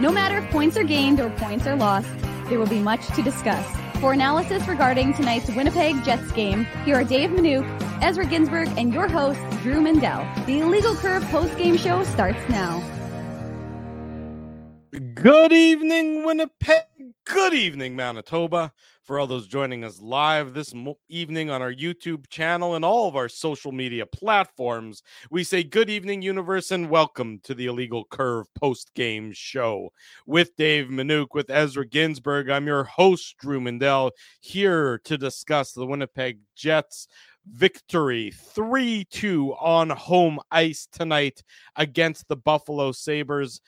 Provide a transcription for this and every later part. No matter if points are gained or points are lost, there will be much to discuss. For analysis regarding tonight's Winnipeg Jets game, here are Dave Manouk, Ezra Ginsberg, and your host, Drew Mandel. The Illegal Curve post-game show starts now. Good evening, Winnipeg. Good evening, Manitoba. For all those joining us live this evening on our YouTube channel and all of our social media platforms, we say good evening, universe, and welcome to the Illegal Curve post-game show with Dave Manouk, with Ezra Ginsberg. I'm your host, Drew Mandel, here to discuss the Winnipeg Jets' victory 3-2 on home ice tonight against the Buffalo Sabres.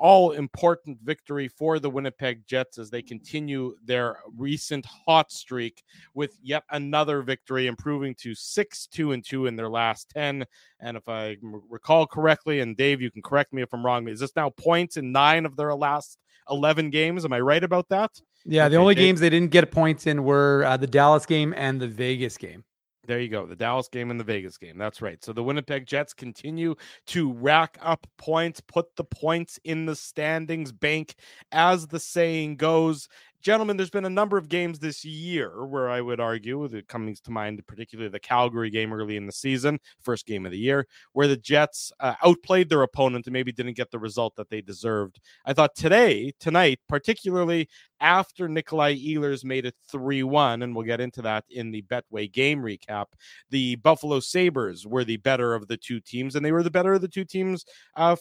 All important victory for the Winnipeg Jets as they continue their recent hot streak with yet another victory, improving to 6-2-2 in their last 10. And if I recall correctly, and Dave, you can correct me if I'm wrong, is this now points in 9 of their last 11 games? Am I right about that? Yeah, okay, the only games they didn't get points in were the Dallas game and the Vegas game. There you go. The Dallas game and the Vegas game. That's right. So the Winnipeg Jets continue to rack up points, put the points in the standings bank, as the saying goes. Gentlemen, there's been a number of games this year where I would argue, that comes to mind, particularly the Calgary game early in the season, first game of the year, where the Jets outplayed their opponent and maybe didn't get the result that they deserved. I thought tonight, particularly after Nikolaj Ehlers made it 3-1, and we'll get into that in the Betway game recap, the Buffalo Sabres were the better of the two teams, and they were the better of the two teams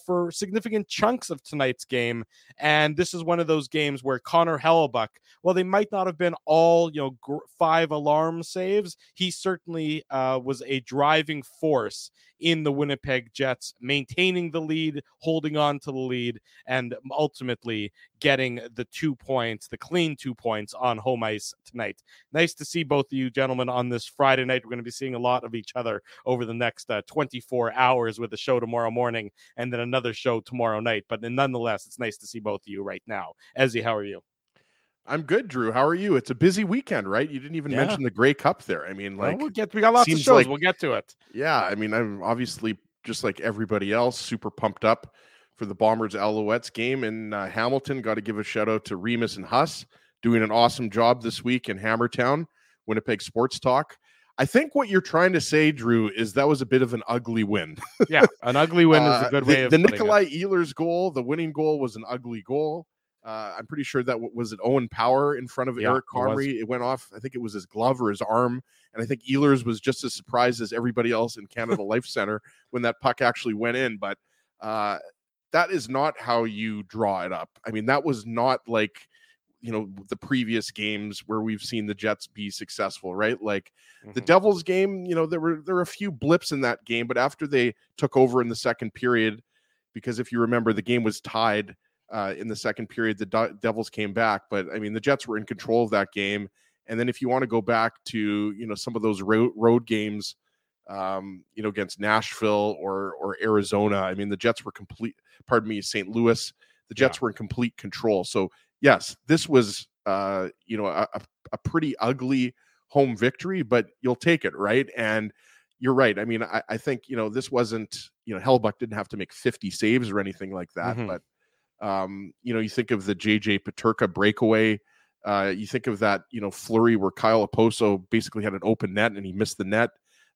for significant chunks of tonight's game. And this is one of those games where Connor Hellebuyck, well, they might not have been all, five alarm saves. He certainly was a driving force in the Winnipeg Jets, maintaining the lead, holding on to the lead, and ultimately getting the clean two points on home ice tonight. Nice to see both of you gentlemen on this Friday night. We're going to be seeing a lot of each other over the next 24 hours with a show tomorrow morning and then another show tomorrow night. But nonetheless, it's nice to see both of you right now. Ezzy, how are you? I'm good, Drew. How are you? It's a busy weekend, right? You didn't even mention the Grey Cup there. I mean, we got lots of shows. We'll get to it. Yeah, I mean, I'm obviously just like everybody else, super pumped up for the Bombers Alouettes game in Hamilton. Got to give a shout out to Remus and Huss doing an awesome job this week in Hammertown, Winnipeg Sports Talk. I think what you're trying to say, Drew, is that was a bit of an ugly win. Yeah, an ugly win is a good way of putting it. The Nikolaj Ehlers goal, the winning goal, was an ugly goal. I'm pretty sure that was it. Owen Power in front of Eric Comrie. It went off. I think it was his glove or his arm. And I think Ehlers was just as surprised as everybody else in Canada Life Center when that puck actually went in. But that is not how you draw it up. I mean, that was not the previous games where we've seen the Jets be successful, right? The Devils game, there were a few blips in that game, but after they took over in the second period, because if you remember, the game was tied. In the second period, the Devils came back, but I mean, the Jets were in control of that game. And then if you want to go back to, some of those road games, against Nashville or Arizona, I mean, the Jets were St. Louis, the Jets were in complete control. So yes, this was, a pretty ugly home victory, but you'll take it. Right. And you're right. I mean, I think, this wasn't, Hellebuyck didn't have to make 50 saves or anything like that, but you think of the JJ Peterka breakaway, you think of that, flurry where Kyle Okposo basically had an open net and he missed the net.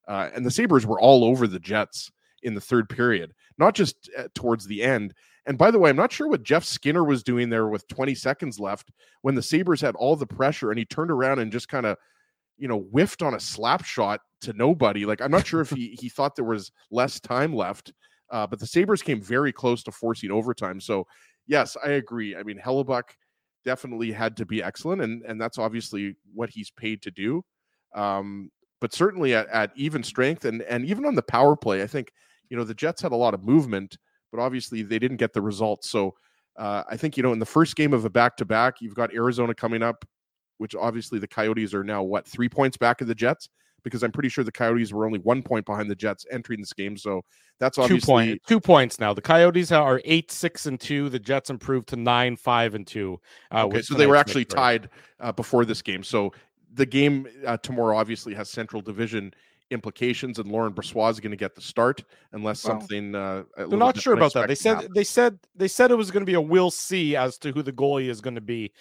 And the Sabres were all over the Jets in the third period, not just towards the end. And by the way, I'm not sure what Jeff Skinner was doing there with 20 seconds left when the Sabres had all the pressure and he turned around and just kind of, whiffed on a slap shot to nobody. I'm not sure if he thought there was less time left, but the Sabres came very close to forcing overtime. So, yes, I agree. I mean, Hellebuyck definitely had to be excellent, and that's obviously what he's paid to do. But certainly at even strength and even on the power play, I think, the Jets had a lot of movement, but obviously they didn't get the results. So I think, in the first game of a back-to-back, you've got Arizona coming up, which obviously the Coyotes are now, 3 points back of the Jets? Because I'm pretty sure the Coyotes were only 1 point behind the Jets entering this game. So that's obviously 2 points now. The Coyotes are 8-6-2. The Jets improved to 9-5-2. Okay, so they were actually tied before this game. So the game tomorrow obviously has Central Division implications, and Laurent Brossoit is going to get the start unless something. They're not sure about that. They said it was going to be a we'll see as to who the goalie is going to be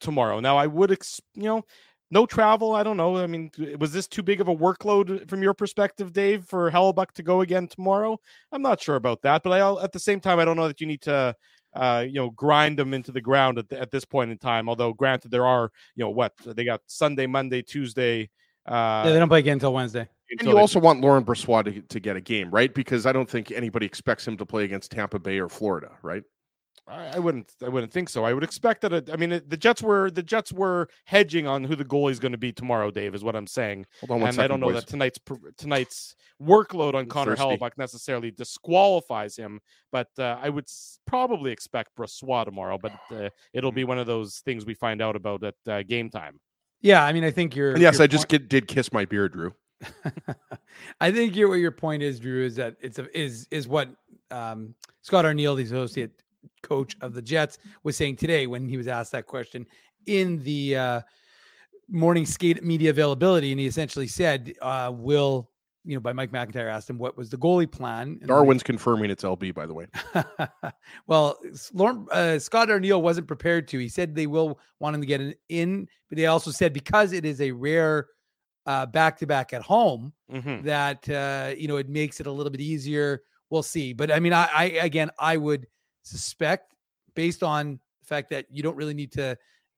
tomorrow. Now I would, no travel. I don't know. I mean, was this too big of a workload from your perspective, Dave, for Hellebuyck to go again tomorrow? I'm not sure about that, but at the same time, I don't know that you need to, grind them into the ground at this point in time. Although granted, there are, they got Sunday, Monday, Tuesday. They don't play again until Wednesday. And you also want Laurent Brossoit to get a game, right? Because I don't think anybody expects him to play against Tampa Bay or Florida, right? I wouldn't think so. I would expect that. The Jets were hedging on who the goalie is going to be tomorrow, Dave, is what I'm saying. Hold on one second, I don't know boys. That tonight's workload on Connor Hellebuyck necessarily disqualifies him, but I would probably expect Brossoit tomorrow. But it'll be one of those things we find out about at game time. Yeah, I mean, I think you're. And yes, your I just point... did kiss my beard, Drew. I think what your point is, Drew, is that is what Scott Arniel, the associate coach of the Jets, was saying today when he was asked that question in the morning skate media availability, and he essentially said, by Mike McIntyre asked him what was the goalie plan. And Darwin's confirming it's LB, by the way. Well, Scott Arniel wasn't prepared to. He said they will want him to get in, but they also said because it is a rare back-to-back at home that it makes it a little bit easier. We'll see, but I mean, I would suspect, based on the fact that you don't really need to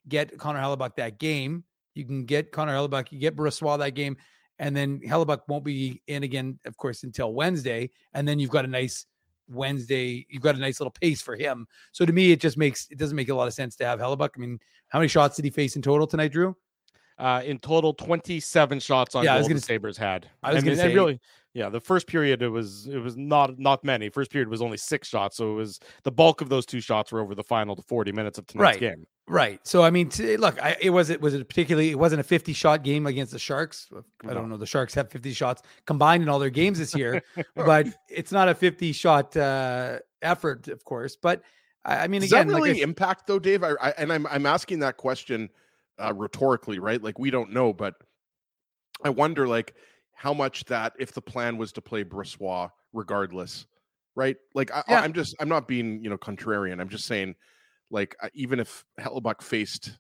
get Connor Hellebuyck that game, you can get Connor Hellebuyck, you get Brossoit that game, and then Hellebuyck won't be in again, of course, until Wednesday. And then you've got a nice Wednesday, you've got a nice little pace for him. So to me, it doesn't make a lot of sense to have Hellebuyck. I mean, how many shots did he face in total tonight, Drew? In total, 27 shots on goal the Sabres had. The first period it was not many. First period was only 6 shots, so it was the bulk of those 2 shots were over the final to 40 minutes of tonight's game. Right. So I mean, it wasn't a 50 shot game against the Sharks. I don't know. The Sharks have 50 shots combined in all their games this year, but it's not a 50 shot effort, of course. But I mean, does that really impact though, Dave? I'm asking that question rhetorically, right? Like we don't know, but I wonder how much that if the plan was to play Brossoit regardless, right? I'm not being, contrarian. I'm just saying even if Hellebuyck faced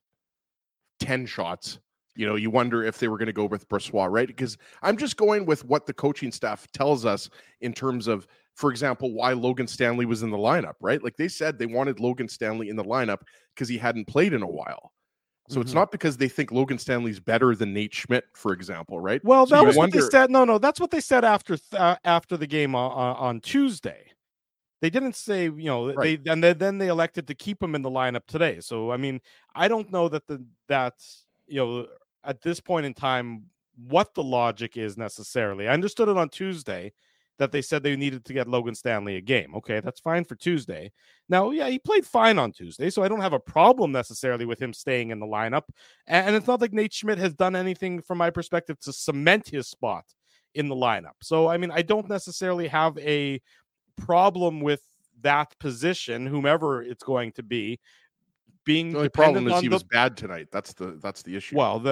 10 shots, you wonder if they were going to go with Brossoit, right? Because I'm just going with what the coaching staff tells us in terms of, for example, why Logan Stanley was in the lineup, right? Like they said they wanted Logan Stanley in the lineup because he hadn't played in a while. So it's not because they think Logan Stanley's better than Nate Schmidt, for example, right? Well, that was what they said. No, that's what they said after the game on Tuesday. They didn't say, right. They elected to keep him in the lineup today. So I mean, I don't know that at this point in time what the logic is necessarily. I understood it on Tuesday that they said they needed to get Logan Stanley a game. Okay, that's fine for Tuesday. Now, he played fine on Tuesday, so I don't have a problem necessarily with him staying in the lineup. And it's not like Nate Schmidt has done anything from my perspective to cement his spot in the lineup. So, I mean, I don't necessarily have a problem with that position, whomever it's going to be. Being the only problem is he was bad tonight. That's the issue. Well,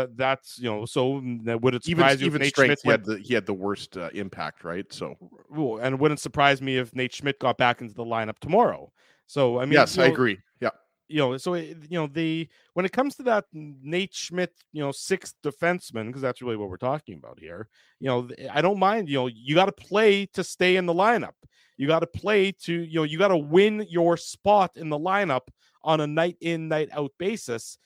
so would it surprise you if Nate Schmidt had the worst impact, right? So, and it wouldn't surprise me if Nate Schmidt got back into the lineup tomorrow. So, I mean, yes, I agree. Yeah, when it comes to that Nate Schmidt, sixth defenseman, because that's really what we're talking about here. I don't mind. You got to play to stay in the lineup. You got to play to you got to win your spot in the lineup on a night in, night out basis,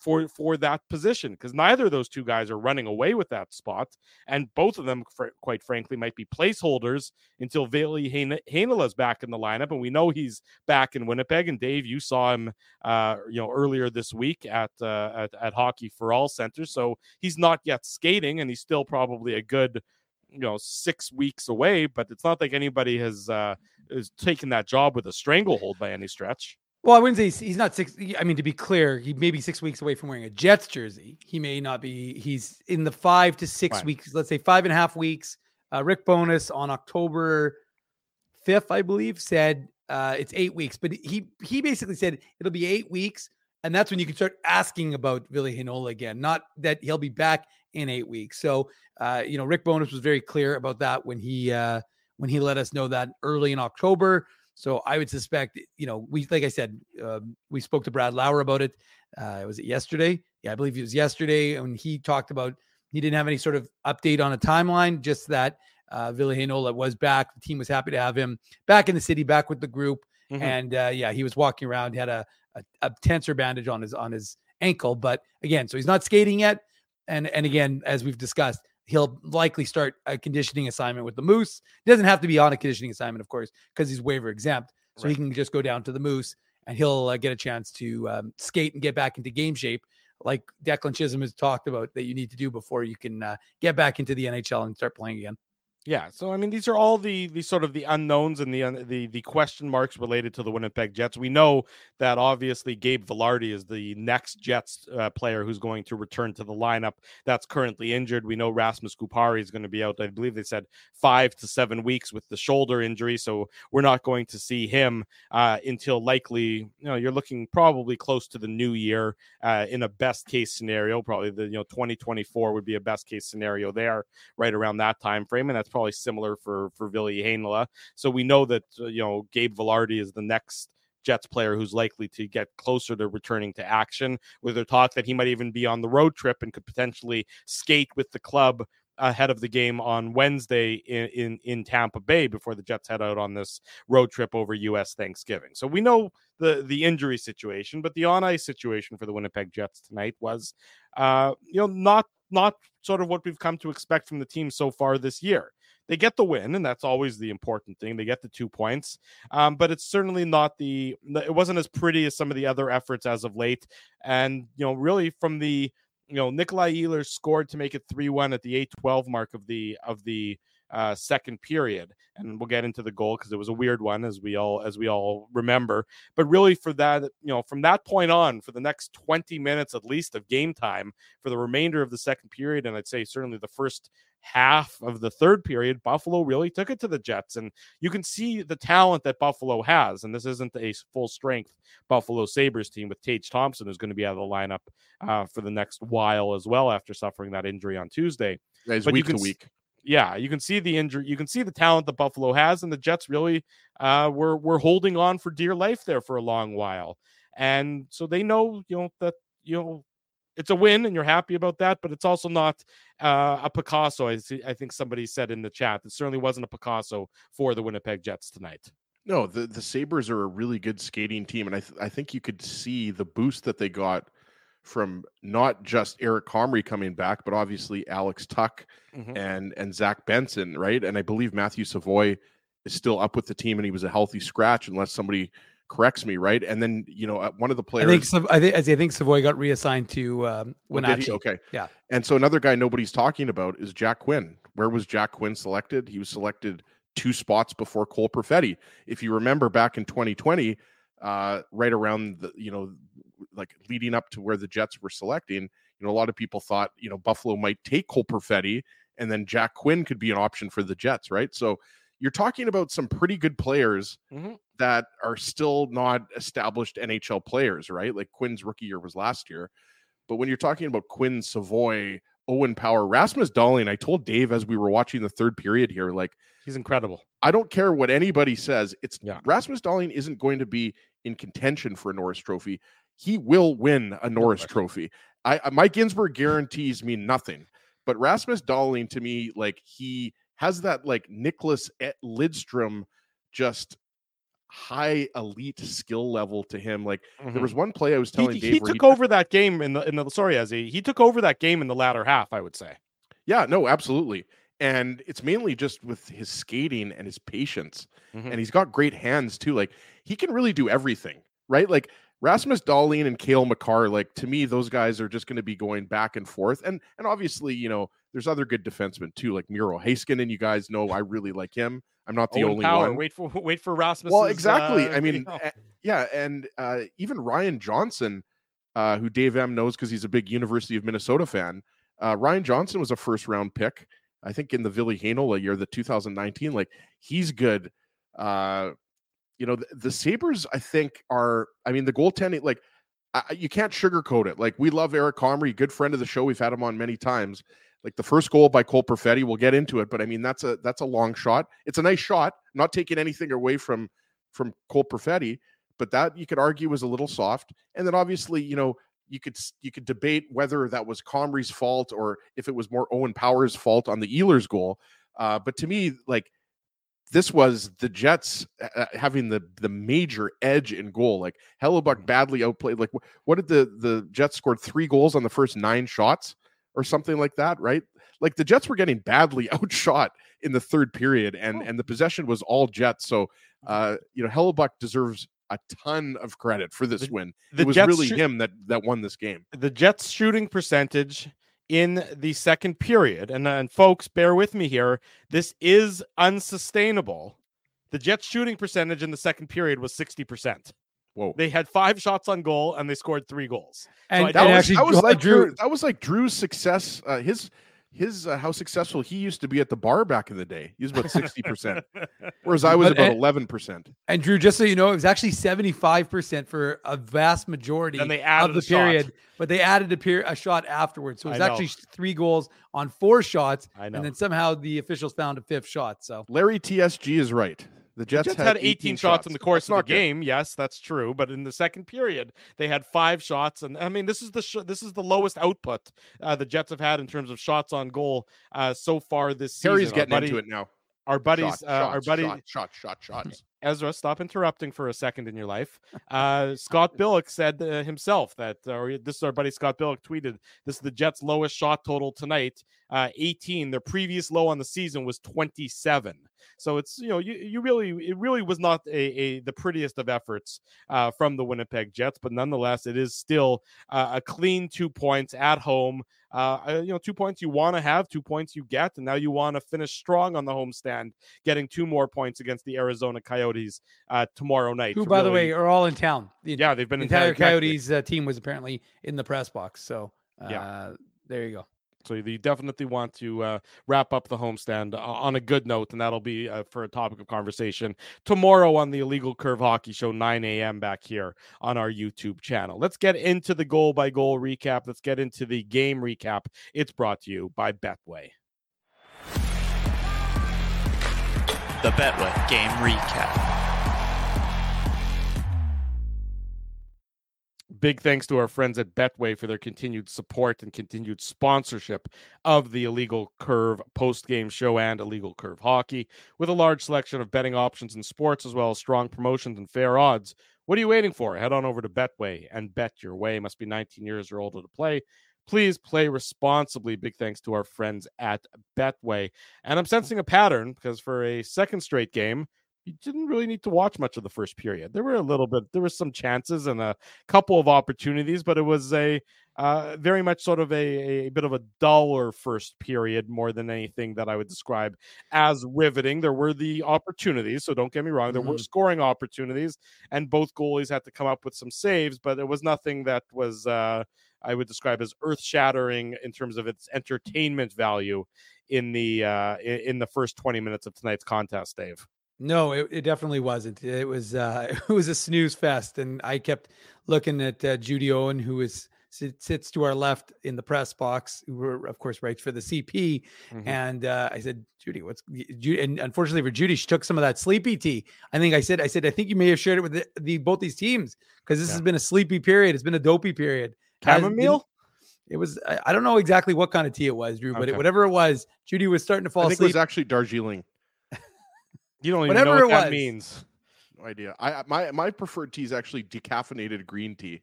for that position, because neither of those two guys are running away with that spot. And both of them, quite frankly, might be placeholders until Veli Heinola is back in the lineup. And we know he's back in Winnipeg. And Dave, you saw him, earlier this week at Hockey for All Center. So he's not yet skating and he's still probably a good, 6 weeks away, but it's not like anybody is taking that job with a stranglehold by any stretch. Well, I wouldn't say he's not six. I mean, to be clear, he may be 6 weeks away from wearing a Jets jersey. He may not be. He's in the 5 to 6 weeks. Let's say 5.5 weeks. Rick Bowness on October 5th, I believe, said it's 8 weeks. But he basically said it'll be 8 weeks And that's when you can start asking about Ville Heinola again, not that he'll be back in 8 weeks. So, you know, Rick Bowness was very clear about that when he let us know that early in October. So I would suspect, you know, we, like I said, we spoke to Brad Lauer about it. Was it yesterday? Yeah, I believe it was yesterday. And he talked about, he didn't have any sort of update on a timeline, just that Ville Heinola was back. The team was happy to have him back in the city, back with the group. Mm-hmm. And yeah, he was walking around, he had a tensor bandage on his ankle, but again, so he's not skating yet. And again, as we've discussed, he'll likely start a conditioning assignment with the Moose. He doesn't have to be on a conditioning assignment, of course, because he's waiver exempt. So right. He can just go down to the Moose and he'll get a chance to skate and get back into game shape, like Declan Chisholm has talked about that you need to do before you can get back into the NHL and start playing again. Yeah. So, I mean, these are all the sort of the unknowns and the question marks related to the Winnipeg Jets. We know that obviously Gabe Vilardi is the next Jets player who's going to return to the lineup that's currently injured. We know Rasmus Kupari is going to be out. I believe they said 5 to 7 weeks with the shoulder injury. So we're not going to see him until likely, you know, you're looking probably close to the new year in a best case scenario, probably the, you know, 2024 would be a best case scenario there right around that time frame. And that's probably similar for Ville Heinola. So we know that, you know, Gabe Vilardi is the next Jets player who's likely to get closer to returning to action, with their talk that he might even be on the road trip and could potentially skate with the club ahead of the game on Wednesday in Tampa Bay before the Jets head out on this road trip over U.S. Thanksgiving. So we know the injury situation, but the on-ice situation for the Winnipeg Jets tonight was, you know, not sort of what we've come to expect from the team so far this year. They get the win, and that's always the important thing. They get the 2 points, but it's certainly not the. It wasn't as pretty as some of the other efforts as of late, and you know, really from the, you know, Nikolaj Ehlers scored to make it 3-1 at the 8:12 mark of the second period, and we'll get into the goal because it was a weird one as we all remember. But really, for that, you know, from that point on, for the next 20 minutes at least of game time, for the remainder of the second period, and I'd say certainly the first half of the third period, Buffalo really took it to the Jets, and you can see the talent that Buffalo has. And this isn't a full strength Buffalo Sabres team with Tage Thompson, who's going to be out of the lineup for the next while as well after suffering that injury on Tuesday. That's week to week. Yeah, you can see the injury. You can see the talent that Buffalo has, and the Jets really were holding on for dear life there for a long while. And so they know, you know, that, you know, it's a win and you're happy about that, but it's also not a Picasso. I think somebody said in the chat, it certainly wasn't a Picasso for the Winnipeg Jets tonight. No, the Sabres are a really good skating team. And I think you could see the boost that they got from not just Eric Comrie coming back, but obviously Alex Tuch mm-hmm. and Zach Benson, right? And I believe Matthew Savoy is still up with the team and he was a healthy scratch unless somebody corrects me, right? And then, you know, one of the players, I think Savoy got reassigned to Wenatchee. Okay, yeah. And so another guy nobody's talking about is Jack Quinn. Where was Jack Quinn selected? He was selected 2 spots before Cole Perfetti. If you remember back in 2020, right around the, you know, like leading up to where the Jets were selecting, you know, a lot of people thought, you know, Buffalo might take Cole Perfetti, and then Jack Quinn could be an option for the Jets, right? So you're talking about some pretty good players mm-hmm. that are still not established NHL players, right? Like Quinn's rookie year was last year. But when you're talking about Quinn, Savoy, Owen Power, Rasmus Dahlin, I told Dave as we were watching the third period here, like, he's incredible. I don't care what anybody says. It's yeah. Rasmus Dahlin isn't going to be in contention for a Norris Trophy. He will win a Norris Trophy. Mike Ginsberg guarantees me nothing. But Rasmus Dahlin, to me, like, he has that like Nicholas Lidstrom, just high elite skill level to him. Like mm-hmm. there was one play I was telling Dave. He took over that game in the latter half, I would say. Yeah, no, absolutely. And it's mainly just with his skating and his patience. Mm-hmm. And he's got great hands too. Like he can really do everything, right? Like Rasmus Dahlin and Cale Makar, like to me, those guys are just going to be going back and forth. And obviously, you know, there's other good defensemen too, like Miro Heiskanen, and you guys know I really like him. I'm not the only Power. One. Wait for Rasmus. Well, exactly. I mean, yeah, and even Ryan Johnson, who Dave M knows because he's a big University of Minnesota fan. Ryan Johnson was a first-round pick, I think, in the Ville Heinola year, the 2019. Like he's good. You know, the Sabres, I think, are. I mean, the goaltending, like. you can't sugarcoat it. Like, we love Eric Comrie, good friend of the show. We've had him on many times. Like, the first goal by Cole Perfetti, we'll get into it, but I mean, that's a long shot. It's a nice shot. I'm not taking anything away from Cole Perfetti, but that you could argue was a little soft. And then obviously, you know, you could debate whether that was Comrie's fault or if it was more Owen Power's fault on the Ehlers goal. But to me, like, this was the Jets having the major edge in goal. Like, Hellebuyck badly outplayed. Like, what did the Jets scored 3 goals on the first 9 shots or something like that, right? Like, the Jets were getting badly outshot in the third period, and the possession was all Jets. So, you know, Hellebuyck deserves a ton of credit for this win. It was Jets really him that won this game. The Jets' shooting percentage in the second period, and folks, bear with me here, this is unsustainable. The Jets' shooting percentage in the second period was 60%. Whoa! They had 5 shots on goal and they scored 3 goals. And that was like Drew's success. His how successful he used to be at the bar back in the day. He was about 60%, whereas I was about 11%. And Drew, just so you know, it was actually 75% for a vast majority of the period. Shot. But they added a shot afterwards, so it was actually 3 goals on 4 shots. I know. And then somehow the officials found a 5th shot. So Larry TSG is right. The Jets had 18 shots in the course of the game. Yes, that's true. But in the second period, they had 5 shots. And I mean, this is the lowest output the Jets have had in terms of shots on goal so far this season. Harry's getting into it now. Our buddy, Ezra, stop interrupting for a second in your life. Scott Billick said himself that, or this is our buddy Scott Billick tweeted, this is the Jets' lowest shot total tonight, 18. Their previous low on the season was 27. So it's, you know, it really was not the prettiest of efforts from the Winnipeg Jets, but nonetheless, it is still a clean 2 points at home. 2 points you want to have, 2 points you get, and now you want to finish strong on the homestand, getting 2 more points against the Arizona Coyotes tomorrow night. Who, by the way, are all in town. They've been in town. The entire Coyotes team was apparently in the press box, so there you go. So you definitely want to wrap up the homestand on a good note, and that'll be for a topic of conversation tomorrow on the Illegal Curve Hockey Show, 9 a.m. back here on our YouTube channel. Let's get into the goal-by-goal recap. Let's get into the game recap. It's brought to you by Betway. The Betway Game Recap. Big thanks to our friends at Betway for their continued support and continued sponsorship of the Illegal Curve post-game show and Illegal Curve Hockey. With a large selection of betting options and sports, as well as strong promotions and fair odds, what are you waiting for? Head on over to Betway and bet your way. Must be 19 years or older to play. Please play responsibly. Big thanks to our friends at Betway. And I'm sensing a pattern, because for a second straight game, you didn't really need to watch much of the first period. There were some chances and a couple of opportunities, but it was a very much sort of a bit of a duller first period, more than anything that I would describe as riveting. There were the opportunities, so don't get me wrong. There were scoring opportunities, and both goalies had to come up with some saves, but it was nothing that was, I would describe as earth-shattering in terms of its entertainment value in the first 20 minutes of tonight's contest, Dave. No, it definitely wasn't. It was a snooze fest, and I kept looking at Judy Owen, who sits to our left in the press box, who of course writes for the CP. Mm-hmm. And I said, Judy, and unfortunately for Judy, she took some of that sleepy tea. I think I said I think you may have shared it with the both these teams, because this has been a sleepy period. It's been a dopey period. Chamomile. It was. I don't know exactly what kind of tea it was, Drew, but whatever it was, Judy was starting to fall asleep. It was actually Darjeeling. You don't even know what that means. No idea. My preferred tea is actually decaffeinated green tea.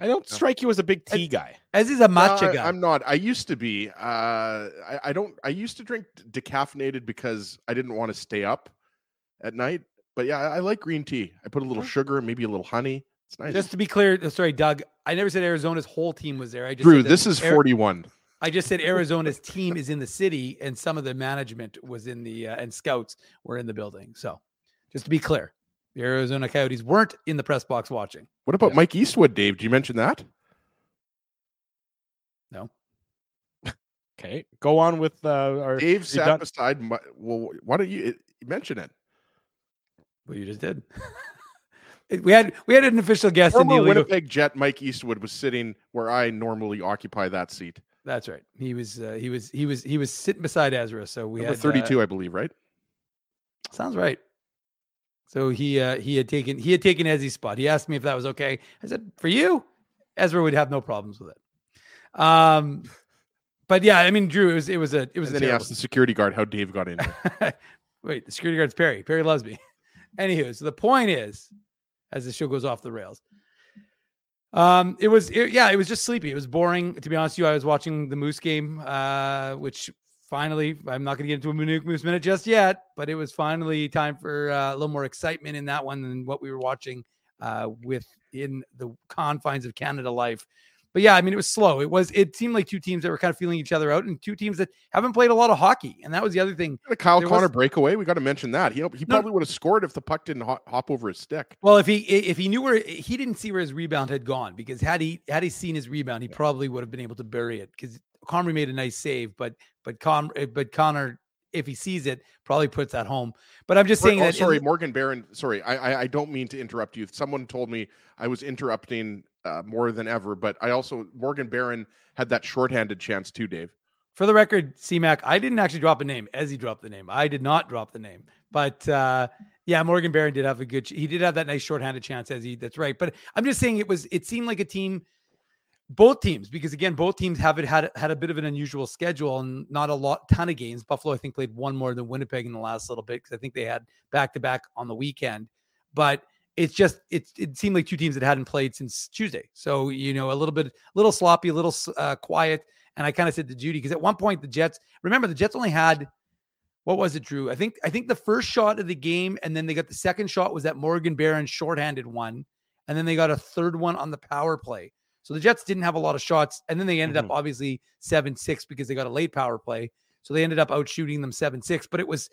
I don't strike you as a big tea guy. As is a matcha guy. I'm not. I used to be. I used to drink decaffeinated because I didn't want to stay up at night. But yeah, I like green tea. I put a little sugar, maybe a little honey. It's nice. Just to be clear, sorry, Doug. I never said Arizona's whole team was there. I just Drew, this is 41. I just said Arizona's team is in the city, and some of the management was in the and scouts were in the building. So just to be clear, the Arizona Coyotes weren't in the press box watching. What about Mike Eastwood, Dave? Did you mention that? No. Okay. Go on with our Dave sat beside my, well, why don't you mention it? Well, you just did. We had an official guest in the illegal. Winnipeg Jet Mike Eastwood was sitting where I normally occupy that seat. That's right. He was sitting beside Ezra. So we had 32, I believe, right? Sounds right. So he had taken Ezzy's spot. He asked me if that was okay. I said, for you, Ezra would have no problems with it. But yeah, I mean, Drew, it was. And then he asked the security guard how Dave got in. Wait, the security guard's Perry Lesby. Anywho, so the point is, as the show goes off the rails, it was just sleepy. It was boring, to be honest with you. I was watching the Moose game, which finally, I'm not going to get into a Manouk Moose minute just yet, but it was finally time for a little more excitement in that one than what we were watching within the confines of Canada life. But yeah, I mean, it was slow. It seemed like two teams that were kind of feeling each other out, and two teams that haven't played a lot of hockey. And that was the other thing. The Kyle Connor breakaway. We got to mention that he probably would have scored if the puck didn't hop over his stick. Well, if he knew where he didn't see where his rebound had gone, because had he seen his rebound, he probably would have been able to bury it, because Comrie made a nice save, but Connor, if he sees it, probably puts that home. But I'm just saying that. Sorry, Morgan Barron. Sorry, I don't mean to interrupt you. Someone told me I was interrupting more than ever, but I also Morgan Barron had that shorthanded chance too, Dave. For the record, C-Mac, I didn't actually drop a name. Ezzy dropped the name. I did not drop the name, but yeah, Morgan Barron did have he did have that nice shorthanded chance, Ezzy. That's right. But I'm just saying it seemed like a team. Both teams, because again, both teams haven't had a bit of an unusual schedule and not a ton of games. Buffalo, I think, played one more than Winnipeg in the last little bit, because I think they had back-to-back on the weekend. But it's just it seemed like two teams that hadn't played since Tuesday. So, you know, a little sloppy, a little quiet. And I kind of said to Judy, because at one point the Jets only had, what was it, Drew? I think the first shot of the game, and then they got the second shot was that Morgan Barron shorthanded one, and then they got a third one on the power play. So the Jets didn't have a lot of shots, and then they ended up obviously 7-6 because they got a late power play. So they ended up out shooting them 7-6, but it was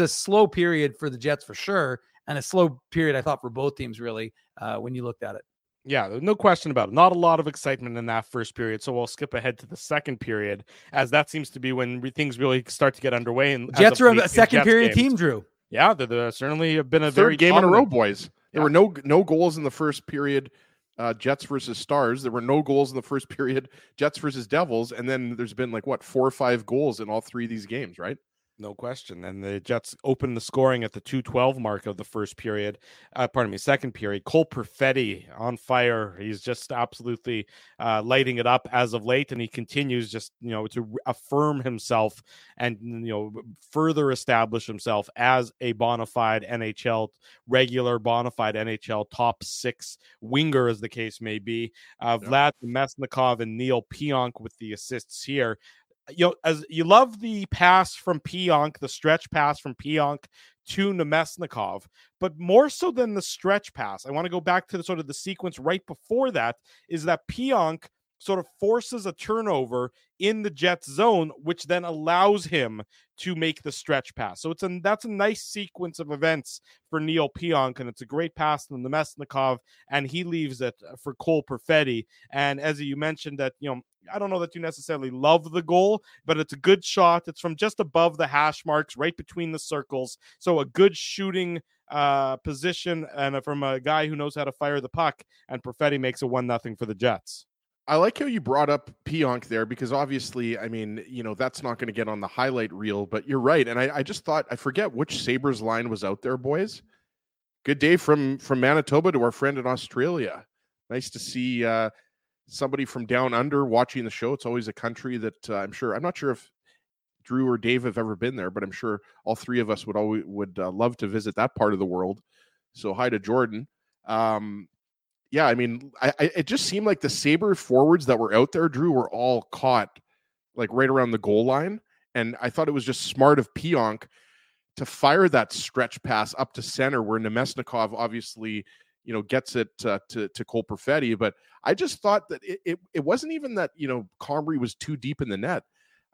a slow period for the Jets for sure, and a slow period I thought for both teams really when you looked at it. Yeah, no question about it. Not a lot of excitement in that first period, so we'll skip ahead to the second period, as that seems to be when things really start to get underway. And Jets are a second period team, Drew. Yeah, they're certainly have been a very game in a row, boys. There were no goals in the first period. Jets versus Stars. There were no goals in the first period. Jets versus Devils. And then there's been 4 or 5 goals in all three of these games, right? No question. And the Jets opened the scoring at the 2:12 mark of the first period. Second period. Cole Perfetti on fire. He's just absolutely lighting it up as of late, and he continues just to affirm himself and further establish himself as a regular bona fide NHL top six winger, as the case may be. Vlad Namestnikov and Neil Pionk with the assists here. As you love the pass from Pionk, the stretch pass from Pionk to Namestnikov, but more so than the stretch pass, I want to go back to the sort of the sequence right before that, is that Pionk sort of forces a turnover in the Jets zone, which then allows him to make the stretch pass. So that's a nice sequence of events for Neil Pionk, and it's a great pass to Namestnikov, and he leaves it for Cole Perfetti. And as you mentioned that, I don't know that you necessarily love the goal, but it's a good shot. It's from just above the hash marks, right between the circles. So a good shooting position, and from a guy who knows how to fire the puck, and Perfetti makes it 1-0 for the Jets. I like how you brought up Pionk there, because obviously, I mean, that's not going to get on the highlight reel, but you're right. And I just thought, I forget which Sabres line was out there, boys. Good day from Manitoba to our friend in Australia. Nice to see somebody from down under watching the show. It's always a country that I'm not sure if Drew or Dave have ever been there, but I'm sure all three of us would love to visit that part of the world. So hi to Jordan. Yeah, I mean, it just seemed like the Sabre forwards that were out there, Drew, were all caught right around the goal line. And I thought it was just smart of Pionk to fire that stretch pass up to center, where Namestnikov obviously, gets it to Cole Perfetti. But I just thought that it wasn't even that, Comrie was too deep in the net.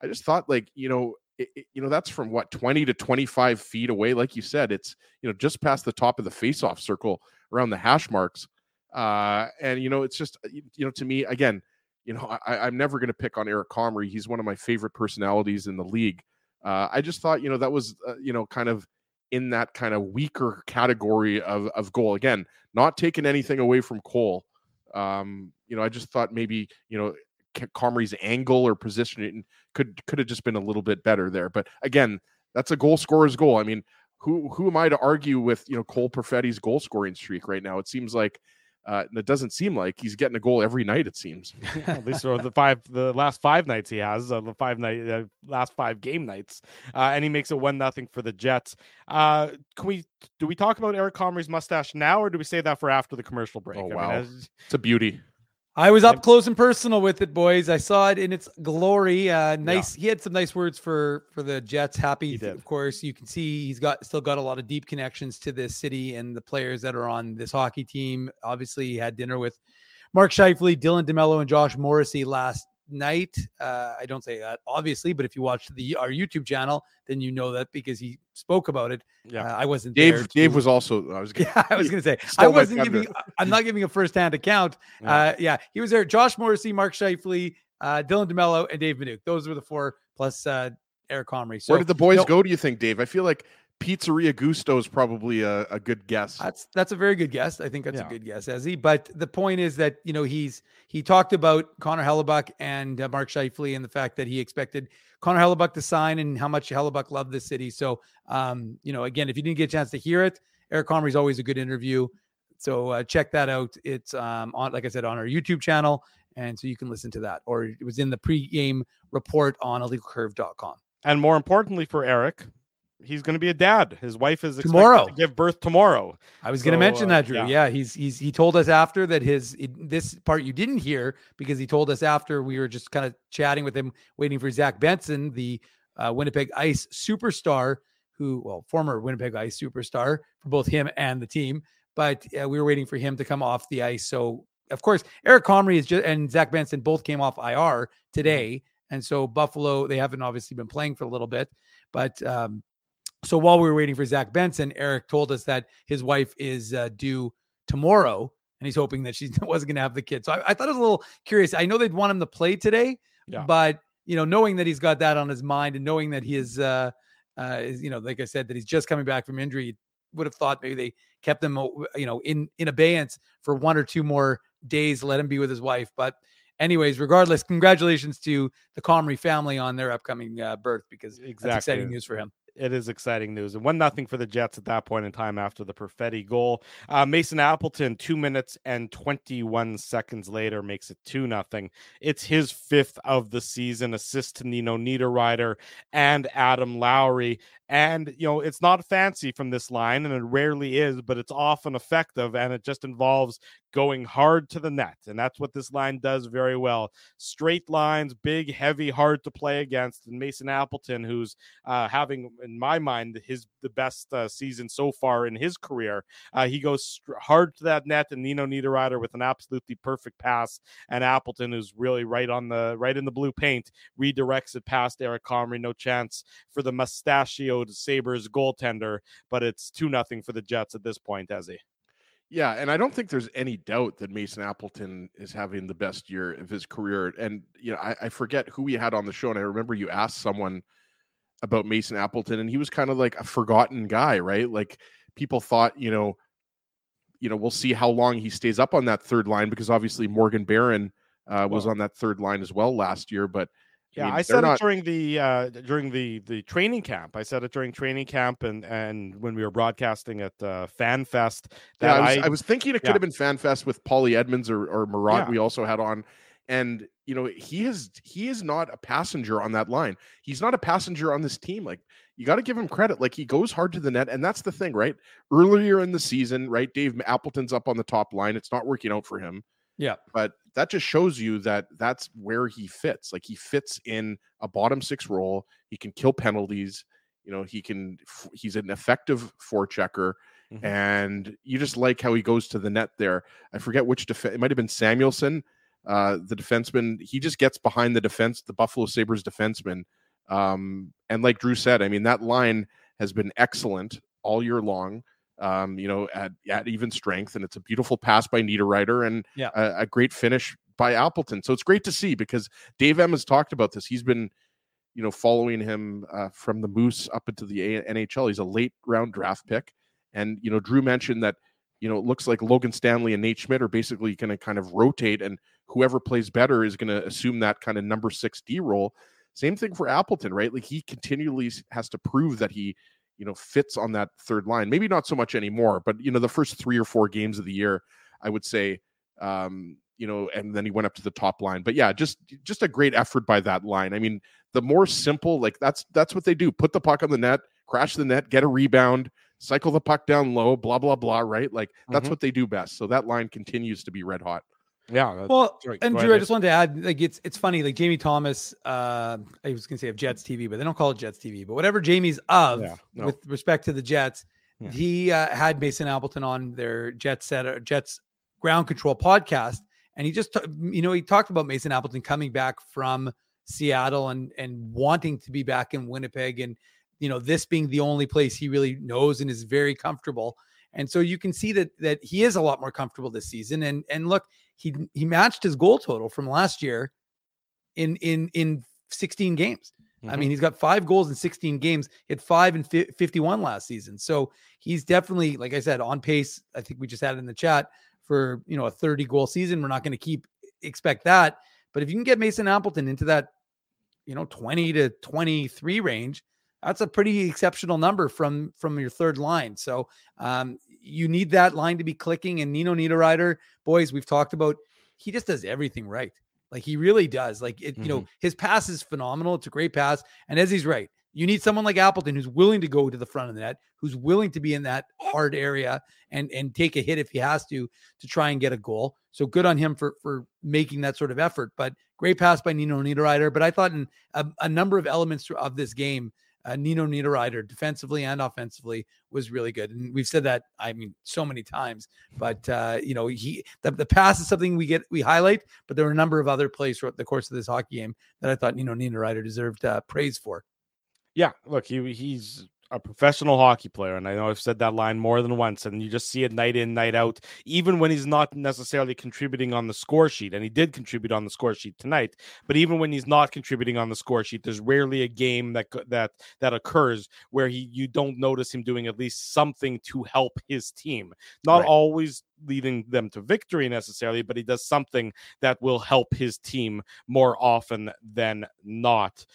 I just thought that's from 20 to 25 feet away. Like you said, it's, just past the top of the faceoff circle around the hash marks. And it's just, to me, again, I'm never going to pick on Eric Comrie. He's one of my favorite personalities in the league. I just thought, that was, kind of in that kind of weaker category of goal. Again, not taking anything away from Cole. I just thought maybe, Comrie's angle or positioning could have just been a little bit better there. But again, that's a goal scorer's goal. I mean, who am I to argue with, Cole Perfetti's goal scoring streak right now? It seems like, it doesn't seem like he's getting a goal every night. It seems at least for the last five nights he has, last five game nights, and he makes it 1-0 for the Jets. Do we talk about Eric Comrie's mustache now, or do we say that for after the commercial break? Oh wow, it's a beauty. I was up close and personal with it, boys. I saw it in its glory. Nice. Yeah. He had some nice words for the Jets. Happy, of course. You can see he's still got a lot of deep connections to this city and the players that are on this hockey team. Obviously, he had dinner with Mark Scheifele, Dylan DeMello, and Josh Morrissey last night. I don't say that, obviously, but if you watch our YouTube channel, then you know that because he spoke about it. Yeah, I wasn't there. Dave was also. I'm not giving a first-hand account. Yeah. He was there. Josh Morrissey, Mark Scheifele, Dylan DeMello, and Dave Manouk. Those were the four plus Eric Comrie. So, where did the boys go? Do you think, Dave? I feel like Pizzeria Gusto is probably a good guess. That's a very good guess. I think that's a good guess, Ezzy. But the point is that he talked about Connor Hellebuyck and Mark Scheifele and the fact that he expected Connor Hellebuyck to sign and how much Hellebuyck loved the city. So, again, if you didn't get a chance to hear it, Eric Comrie is always a good interview. So check that out. It's on, like I said, on our YouTube channel. And so you can listen to that, or it was in the pregame report on illegalcurve.com. And more importantly for Eric, he's going to be a dad. His wife is expected to give birth tomorrow. I was going to mention that, Drew. Yeah. He told us after that this part you didn't hear because he told us after we were just kind of chatting with him, waiting for Zach Benson, the Winnipeg Ice superstar former Winnipeg Ice superstar for both him and the team. But we were waiting for him to come off the ice. So of course, Eric Comrie and Zach Benson both came off IR today. And so Buffalo, they haven't obviously been playing for a little bit, but, so while we were waiting for Zach Benson, Eric told us that his wife is due tomorrow, and he's hoping that she wasn't going to have the kid. So I thought it was a little curious. I know they'd want him to play today, but knowing that he's got that on his mind and knowing that he is, like I said, that he's just coming back from injury, would have thought maybe they kept him, in abeyance for 1 or 2 more days, let him be with his wife. But anyways, regardless, congratulations to the Comrie family on their upcoming birth, because that's exciting news for him. It is exciting news. And 1-0 for the Jets at that point in time after the Perfetti goal. Mason Appleton, 2 minutes and 21 seconds later, makes it 2-0. It's his 5th of the season, assist to Nino Niederreiter and Adam Lowry. And, it's not fancy from this line, and it rarely is, but it's often effective, and it just involves going hard to the net. And that's what this line does very well. Straight lines, big, heavy, hard to play against. And Mason Appleton, who's having, in my mind, the best season so far in his career, he goes hard to that net, and Nino Niederreiter with an absolutely perfect pass. And Appleton, who's really right in the blue paint, redirects it past Eric Comrie. No chance for the mustachio Sabres goaltender, but it's 2-0 for the Jets at this point, Ezzy. Yeah, and I don't think there's any doubt that Mason Appleton is having the best year of his career. And, I forget who we had on the show, and I remember you asked someone about Mason Appleton, and he was kind of like a forgotten guy, right? Like people thought, we'll see how long he stays up on that third line, because obviously Morgan Barron was on that third line as well last year, but yeah, I said it during the training camp. I said it during training camp and when we were broadcasting at Fan Fest. I was thinking it could have been Fan Fest with Paulie Edmonds or Murat. We also had on. And, he is not a passenger on that line. He's not a passenger on this team. Like, you got to give him credit. Like, he goes hard to the net. And that's the thing, right? Earlier in the season, right, Dave Appleton's up on the top line. It's not working out for him. Yeah, but that just shows you that that's where he fits. Like, he fits in a bottom 6 role. He can kill penalties. He's an effective forechecker, and you just like how he goes to the net there. I forget which defense. It might have been Samuelson, the defenseman. He just gets behind the defense, the Buffalo Sabres defenseman. And like Drew said, I mean, that line has been excellent all year long. At even strength, and it's a beautiful pass by Niederreiter and a great finish by Appleton. So it's great to see, because Dave M has talked about this. He's been, you know, following him from the Moose up into the NHL. He's a late round draft pick. And, you know, Drew mentioned that, you know, it looks like Logan Stanley and Nate Schmidt are basically going to kind of rotate, and whoever plays better is going to assume that kind of number 6D role. Same thing for Appleton, right? Like, he continually has to prove that he, you know, fits on that third line. Maybe not so much anymore, but, you know, the first 3 or 4 games of the year, I would say, you know, and then he went up to the top line. But yeah, just a great effort by that line. I mean, the more simple, like that's what they do. Put the puck on the net, crash the net, get a rebound, cycle the puck down low, blah, blah, blah, right? Like, that's what they do best. So that line continues to be red hot. Yeah. Well, right. And Drew, I just wanted to add, like, it's funny, like Jamie Thomas, I was going to say of Jets TV, but they don't call it Jets TV, but whatever Jamie's of, with respect to the Jets, he had Mason Appleton on their Jets Ground Control podcast. And he just, you know, he talked about Mason Appleton coming back from Seattle and wanting to be back in Winnipeg, and, you know, this being the only place he really knows and is very comfortable. And so you can see that he is a lot more comfortable this season. And look, he matched his goal total from last year in 16 games. I mean, he's got 5 goals in 16 games. He had 5 and 51 last season. So he's definitely, like I said, on pace. I think we just had it in the chat for, you know, a 30 goal season. We're not going to expect that, but if you can get Mason Appleton into that, you know, 20 to 23 range, that's a pretty exceptional number from your third line. So you need that line to be clicking. And Nino Niederreiter, boys, we've talked about, he just does everything right. Like, he really does. Like, it, you know, his pass is phenomenal. It's a great pass. And as he's right, you need someone like Appleton who's willing to go to the front of the net, who's willing to be in that hard area and take a hit if he has to try and get a goal. So good on him for making that sort of effort. But great pass by Nino Niederreiter. But I thought in a number of elements of this game, Nino Niederreiter, defensively and offensively, was really good. And we've said that, I mean, so many times, but you know, the pass is something we highlight, but there were a number of other plays throughout the course of this hockey game that I thought Nino Niederreiter deserved praise for. Yeah. Look, he's a professional hockey player. And I know I've said that line more than once, and you just see it night in, night out, even when he's not necessarily contributing on the score sheet. And he did contribute on the score sheet tonight, but even when he's not contributing on the score sheet, there's rarely a game that occurs where you don't notice him doing at least something to help his team. Not always leading them to victory necessarily, but he does something that will help his team more often than not.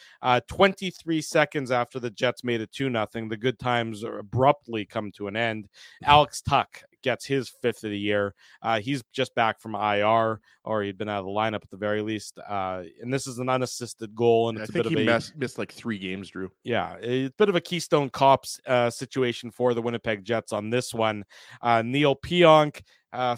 23 seconds after the Jets made it 2-0, the good times abruptly come to an end. Alex Tuch gets his 5th of the year. He's just back from IR, or he'd been out of the lineup at the very least. And this is an unassisted goal, and it's missed like 3 games, Drew. Yeah, it's a bit of a Keystone Cops situation for the Winnipeg Jets on this one. Neil Pionk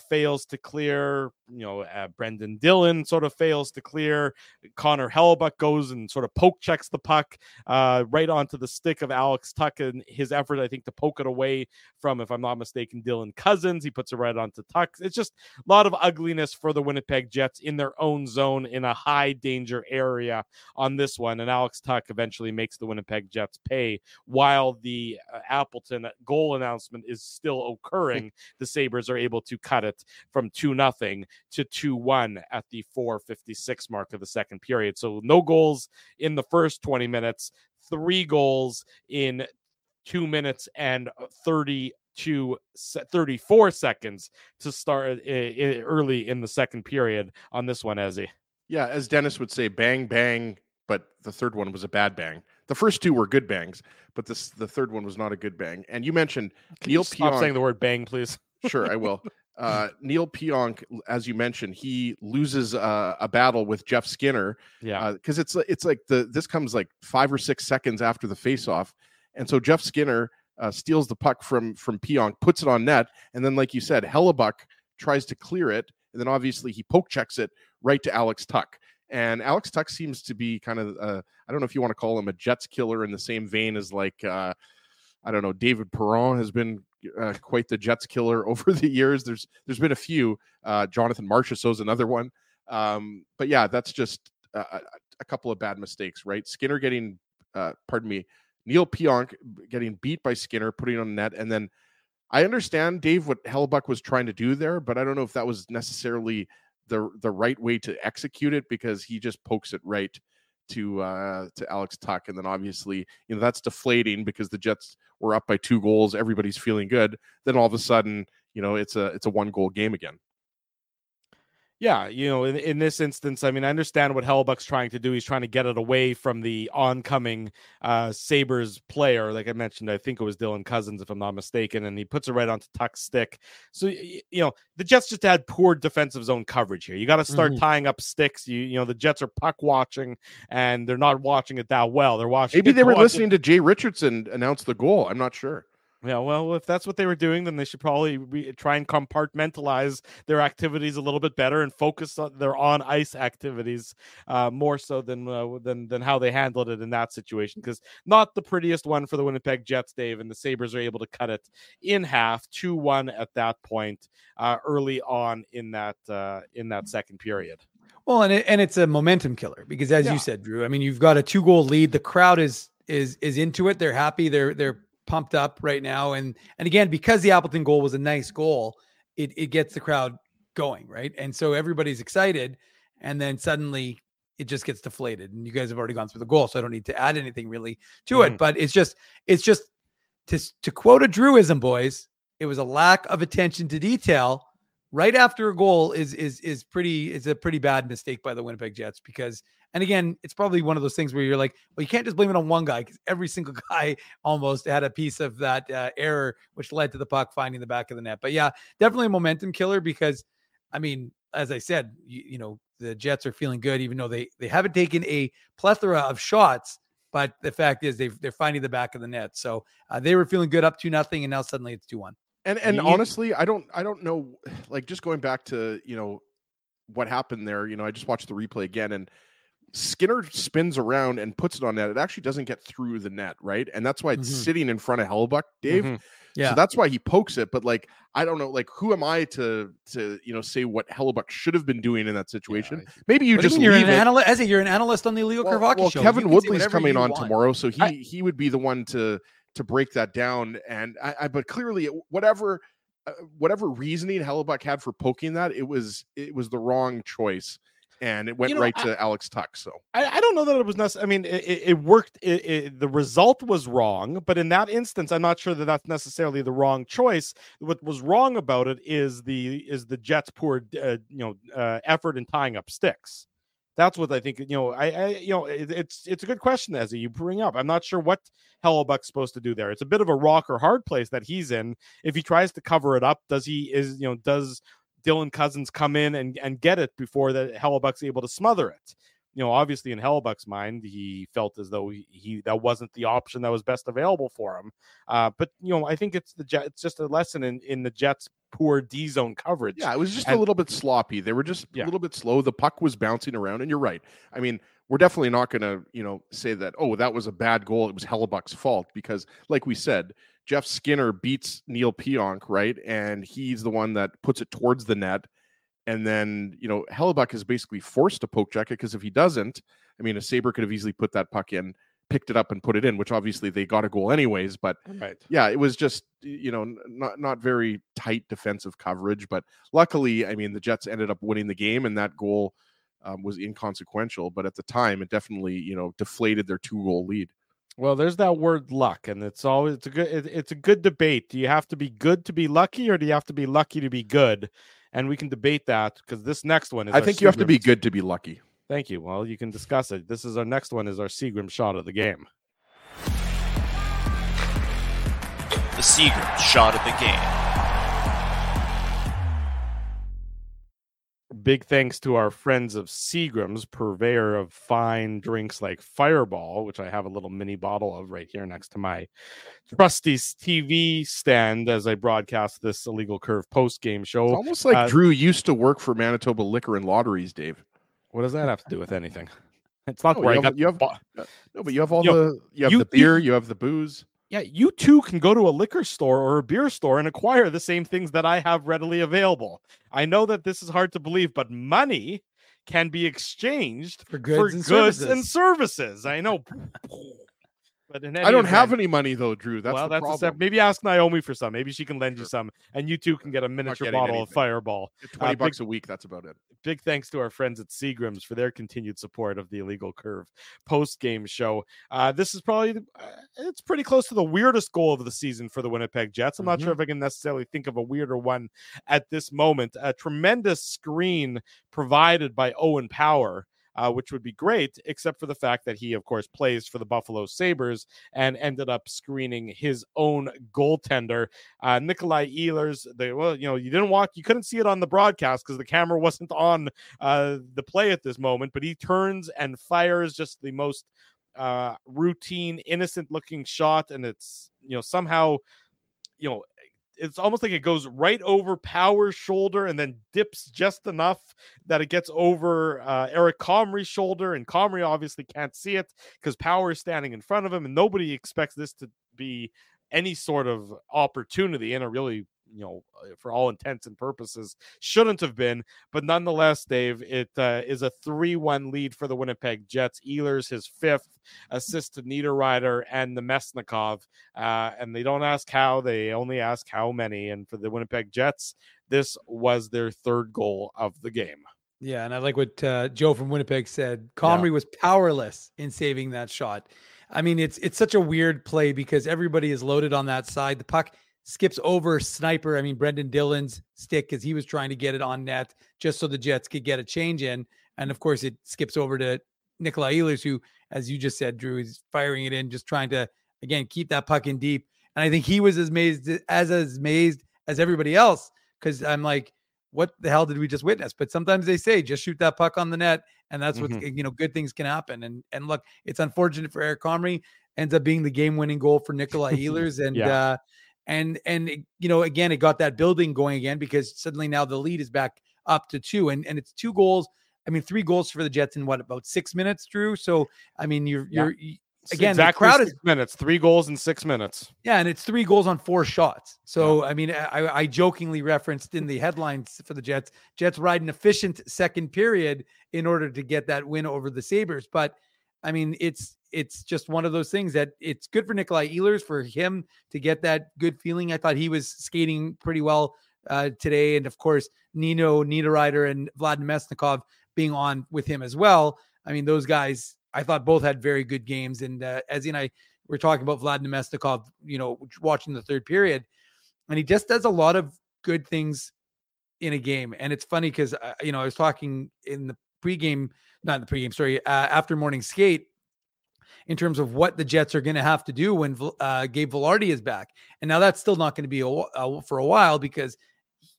fails to clear, you know, Brendan Dillon sort of fails to clear. Connor Hellebuyck goes and sort of poke checks the puck right onto the stick of Alex Tuch, and his effort, I think, to poke it away from, if I'm not mistaken, Dylan Cousins. He puts it right onto Tuch. It's just a lot of ugliness for the Winnipeg Jets in their own zone in a high danger area on this one, and Alex Tuch eventually makes the Winnipeg Jets pay while the Appleton goal announcement is still occurring. The Sabres are able to cut it from 2-0 to 2-1 at the 4:56 mark of the second period. So no goals in the first 20 minutes, 3 goals in 2 minutes and 34 seconds to start early in the second period on this one, Ezzy. Yeah, as Dennis would say, bang, bang, but the third one was a bad bang. The first 2 were good bangs, but the third one was not a good bang. And you mentioned Neil Pionk. Stop saying the word bang, please. Sure, I will. Neil Pionk, as you mentioned, he loses a battle with Jeff Skinner. Yeah, because it's like this comes like 5 or 6 seconds after the faceoff, and so Jeff Skinner steals the puck from Pionk, puts it on net, and then, like you said, Hellebuyck tries to clear it, and then obviously he poke checks it right to Alex Tuch. And Alex Tuch seems to be kind of I don't know if you want to call him a Jets killer in the same vein as like I don't know, David Perron has been quite the Jets killer over the years. There's been a few. Jonathan Marchessault's another one. But yeah, that's just a couple of bad mistakes, right? Skinner getting, Neil Pionk getting beat by Skinner, putting on net. And then I understand, Dave, what Hellebuyck was trying to do there, but I don't know if that was necessarily the right way to execute it, because he just pokes it right to Alex Tuch. And then obviously, you know, that's deflating because the Jets were up by 2 goals. Everybody's feeling good. Then all of a sudden, you know, it's a 1-goal game again. Yeah, you know, in this instance, I mean, I understand what Hellebuyck's trying to do. He's trying to get it away from the oncoming Sabres player. Like I mentioned, I think it was Dylan Cousins, if I'm not mistaken, and he puts it right onto Tuck's stick. So, you know, the Jets just had poor defensive zone coverage here. You got to start tying up sticks. You know, the Jets are puck watching, and they're not watching it that well. They're watching. Maybe they were listening to Jay Richardson announce the goal. I'm not sure. Yeah, well, if that's what they were doing, then they should probably try and compartmentalize their activities a little bit better and focus on their on-ice activities more so than how they handled it in that situation, because not the prettiest one for the Winnipeg Jets, Dave, and the Sabres are able to cut it in half, 2-1 at that point early on in that second period. Well, and it's a momentum killer because, as you said, Drew, I mean, you've got a 2-goal lead. The crowd is into it. They're happy. They're pumped up right now. And again, because the Appleton goal was a nice goal, it gets the crowd going, right? And so everybody's excited, and then suddenly it just gets deflated. And you guys have already gone through the goal, so I don't need to add anything really to it. But it's just to quote a Drewism, boys, it was a lack of attention to detail right after a goal is a pretty bad mistake by the Winnipeg Jets, because, and again, it's probably one of those things where you're like, well, you can't just blame it on one guy, because every single guy almost had a piece of that error, which led to the puck finding the back of the net. But yeah, definitely a momentum killer, because, I mean, as I said, you know, the Jets are feeling good, even though they haven't taken a plethora of shots, but the fact is they're finding the back of the net. So they were feeling good, up 2-0, and now suddenly it's 2-1. And honestly, I don't know, like, just going back to, you know, what happened there, you know, I just watched the replay again, and Skinner spins around and puts it on net. It actually doesn't get through the net, right? And that's why it's sitting in front of Hellebuyck, Dave. Yeah. So that's why he pokes it. But, like, I don't know, like, who am I to you know, say what Hellebuyck should have been doing in that situation? Yeah, maybe you're an analyst on the Illegal Curve Hockey Show. Kevin Woodley's coming on tomorrow, so he would be the one to break that down. And but clearly, whatever reasoning Hellebuyck had for poking that, it was the wrong choice. And it went to Alex Tuch. So I don't know that it was necessary. I mean, it worked. The result was wrong. But in that instance, I'm not sure that that's necessarily the wrong choice. What was wrong about it is the Jets' poor effort in tying up sticks. That's what I think. You know, it's a good question, Ezzy, you bring up. I'm not sure what Hellebuyck's supposed to do there. It's a bit of a rock or hard place that he's in. If he tries to cover it up, does Dylan Cousins come in and get it before that Hellebuyck's able to smother it? You know, obviously in Hellebuyck's mind, he felt as though he that wasn't the option that was best available for him. But, you know, I think it's just a lesson in the Jets' poor D zone coverage. Yeah, it was just a little bit sloppy. They were just a little bit slow. The puck was bouncing around, and you're right. I mean, we're definitely not going to, you know, say that, oh, that was a bad goal, it was Hellebuyck's fault, because, like we said, Jeff Skinner beats Neil Pionk, right? And he's the one that puts it towards the net. And then, you know, Hellebuyck is basically forced to poke check it, because if he doesn't, I mean, a Sabre could have easily put that puck in, picked it up and put it in, which obviously they got a goal anyways. But yeah, it was just, you know, not very tight defensive coverage. But luckily, I mean, the Jets ended up winning the game, and that goal was inconsequential. But at the time, it definitely, you know, deflated their 2-goal lead. Well, there's that word luck, and it's always it's a good debate. Do you have to be good to be lucky, or do you have to be lucky to be good? And we can debate that, because this next one is, I think you have to be good to be lucky. Thank you. Well, you can discuss it. This is our next one is our Seagram shot of the game. The Seagram shot of the game. Big thanks to our friends of Seagram's, purveyor of fine drinks like Fireball, which I have a little mini bottle of right here next to my trusty TV stand as I broadcast this Illegal Curve post-game show. It's almost like Drew used to work for Manitoba Liquor and Lotteries, Dave. What does that have to do with anything? It's not where you have the beer, you have the booze. Yeah, you too can go to a liquor store or a beer store and acquire the same things that I have readily available. I know that this is hard to believe, but money can be exchanged for goods and services. I know. But in I don't have any money though, Drew. That's problem. Maybe ask Naomi for some. Maybe she can lend you some, and you two can get a miniature bottle of Fireball. $20 a week. That's about it. Big thanks to our friends at Seagram's for their continued support of the Illegal Curve post-game show. This is probably it's pretty close to the weirdest goal of the season for the Winnipeg Jets. I'm not sure if I can necessarily think of a weirder one at this moment. A tremendous screen provided by Owen Power. Which would be great, except for the fact that he, of course, plays for the Buffalo Sabres and ended up screening his own goaltender, Nikolaj Ehlers. You didn't watch, you couldn't see it on the broadcast because the camera wasn't on the play at this moment, but he turns and fires just the most routine, innocent-looking shot, and it's, somehow, it's almost like it goes right over Power's shoulder and then dips just enough that it gets over Eric Comrie's shoulder. And Comrie obviously can't see it because Power is standing in front of him. And nobody expects this to be any sort of opportunity. And it really, for all intents and purposes, shouldn't have been. But nonetheless, Dave, it is a 3-1 lead for the Winnipeg Jets. Ehlers, his fifth assist to Niederreiter and Namestnikov. And they don't ask how, they only ask how many. And for the Winnipeg Jets, this was their third goal of the game. Yeah, and I like what Joe from Winnipeg said. Comrie was powerless in saving that shot. I mean, it's such a weird play because everybody is loaded on that side. The puck skips over sniper. I mean, Brendan Dillon's stick because he was trying to get it on net just so the Jets could get a change in. And of course, it skips over to Nikolaj Ehlers, who, as you just said, Drew, is firing it in, just trying to, again, keep that puck in deep. And I think he was as amazed as everybody else because I'm like, what the hell did we just witness? But sometimes they say, just shoot that puck on the net. And that's what, good things can happen. And look, it's unfortunate for Eric Comrie. Ends up being the game-winning goal for Nikolaj Ehlers. And, again, it got that building going again because suddenly now the lead is back up to two, and it's two goals. I mean, three goals for the Jets in about 6 minutes, Drew. So I mean, the crowd is 6 minutes, three goals in 6 minutes. Yeah, and it's three goals on four shots. So I mean, I jokingly referenced in the headlines for the Jets ride an efficient second period in order to get that win over the Sabres, but I mean, it's just one of those things that it's good for Nikolaj Ehlers for him to get that good feeling. I thought he was skating pretty well today. And of course, Nino Niederreiter and Vlad Namestnikov being on with him as well. I mean, those guys, I thought both had very good games. And Ezzy and I were talking about Vlad Namestnikov, watching the third period, and he just does a lot of good things in a game. And it's funny because, I was talking after morning skate, in terms of what the Jets are going to have to do when Gabe Velarde is back. And now that's still not going to be for a while because,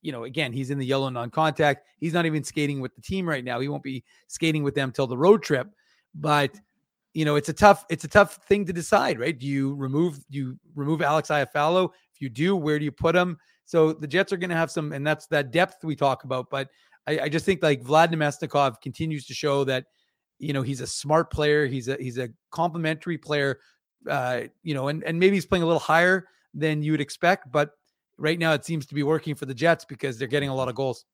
again, he's in the yellow non-contact. He's not even skating with the team right now. He won't be skating with them till the road trip. But, it's a tough thing to decide, right? Do you remove Alex Iafallo? If you do, where do you put him? So the Jets are going to have some, and that's that depth we talk about. But I just think like Vlad Namestnikov continues to show that, he's a smart player. He's a complimentary player, and maybe he's playing a little higher than you would expect. But right now it seems to be working for the Jets because they're getting a lot of goals.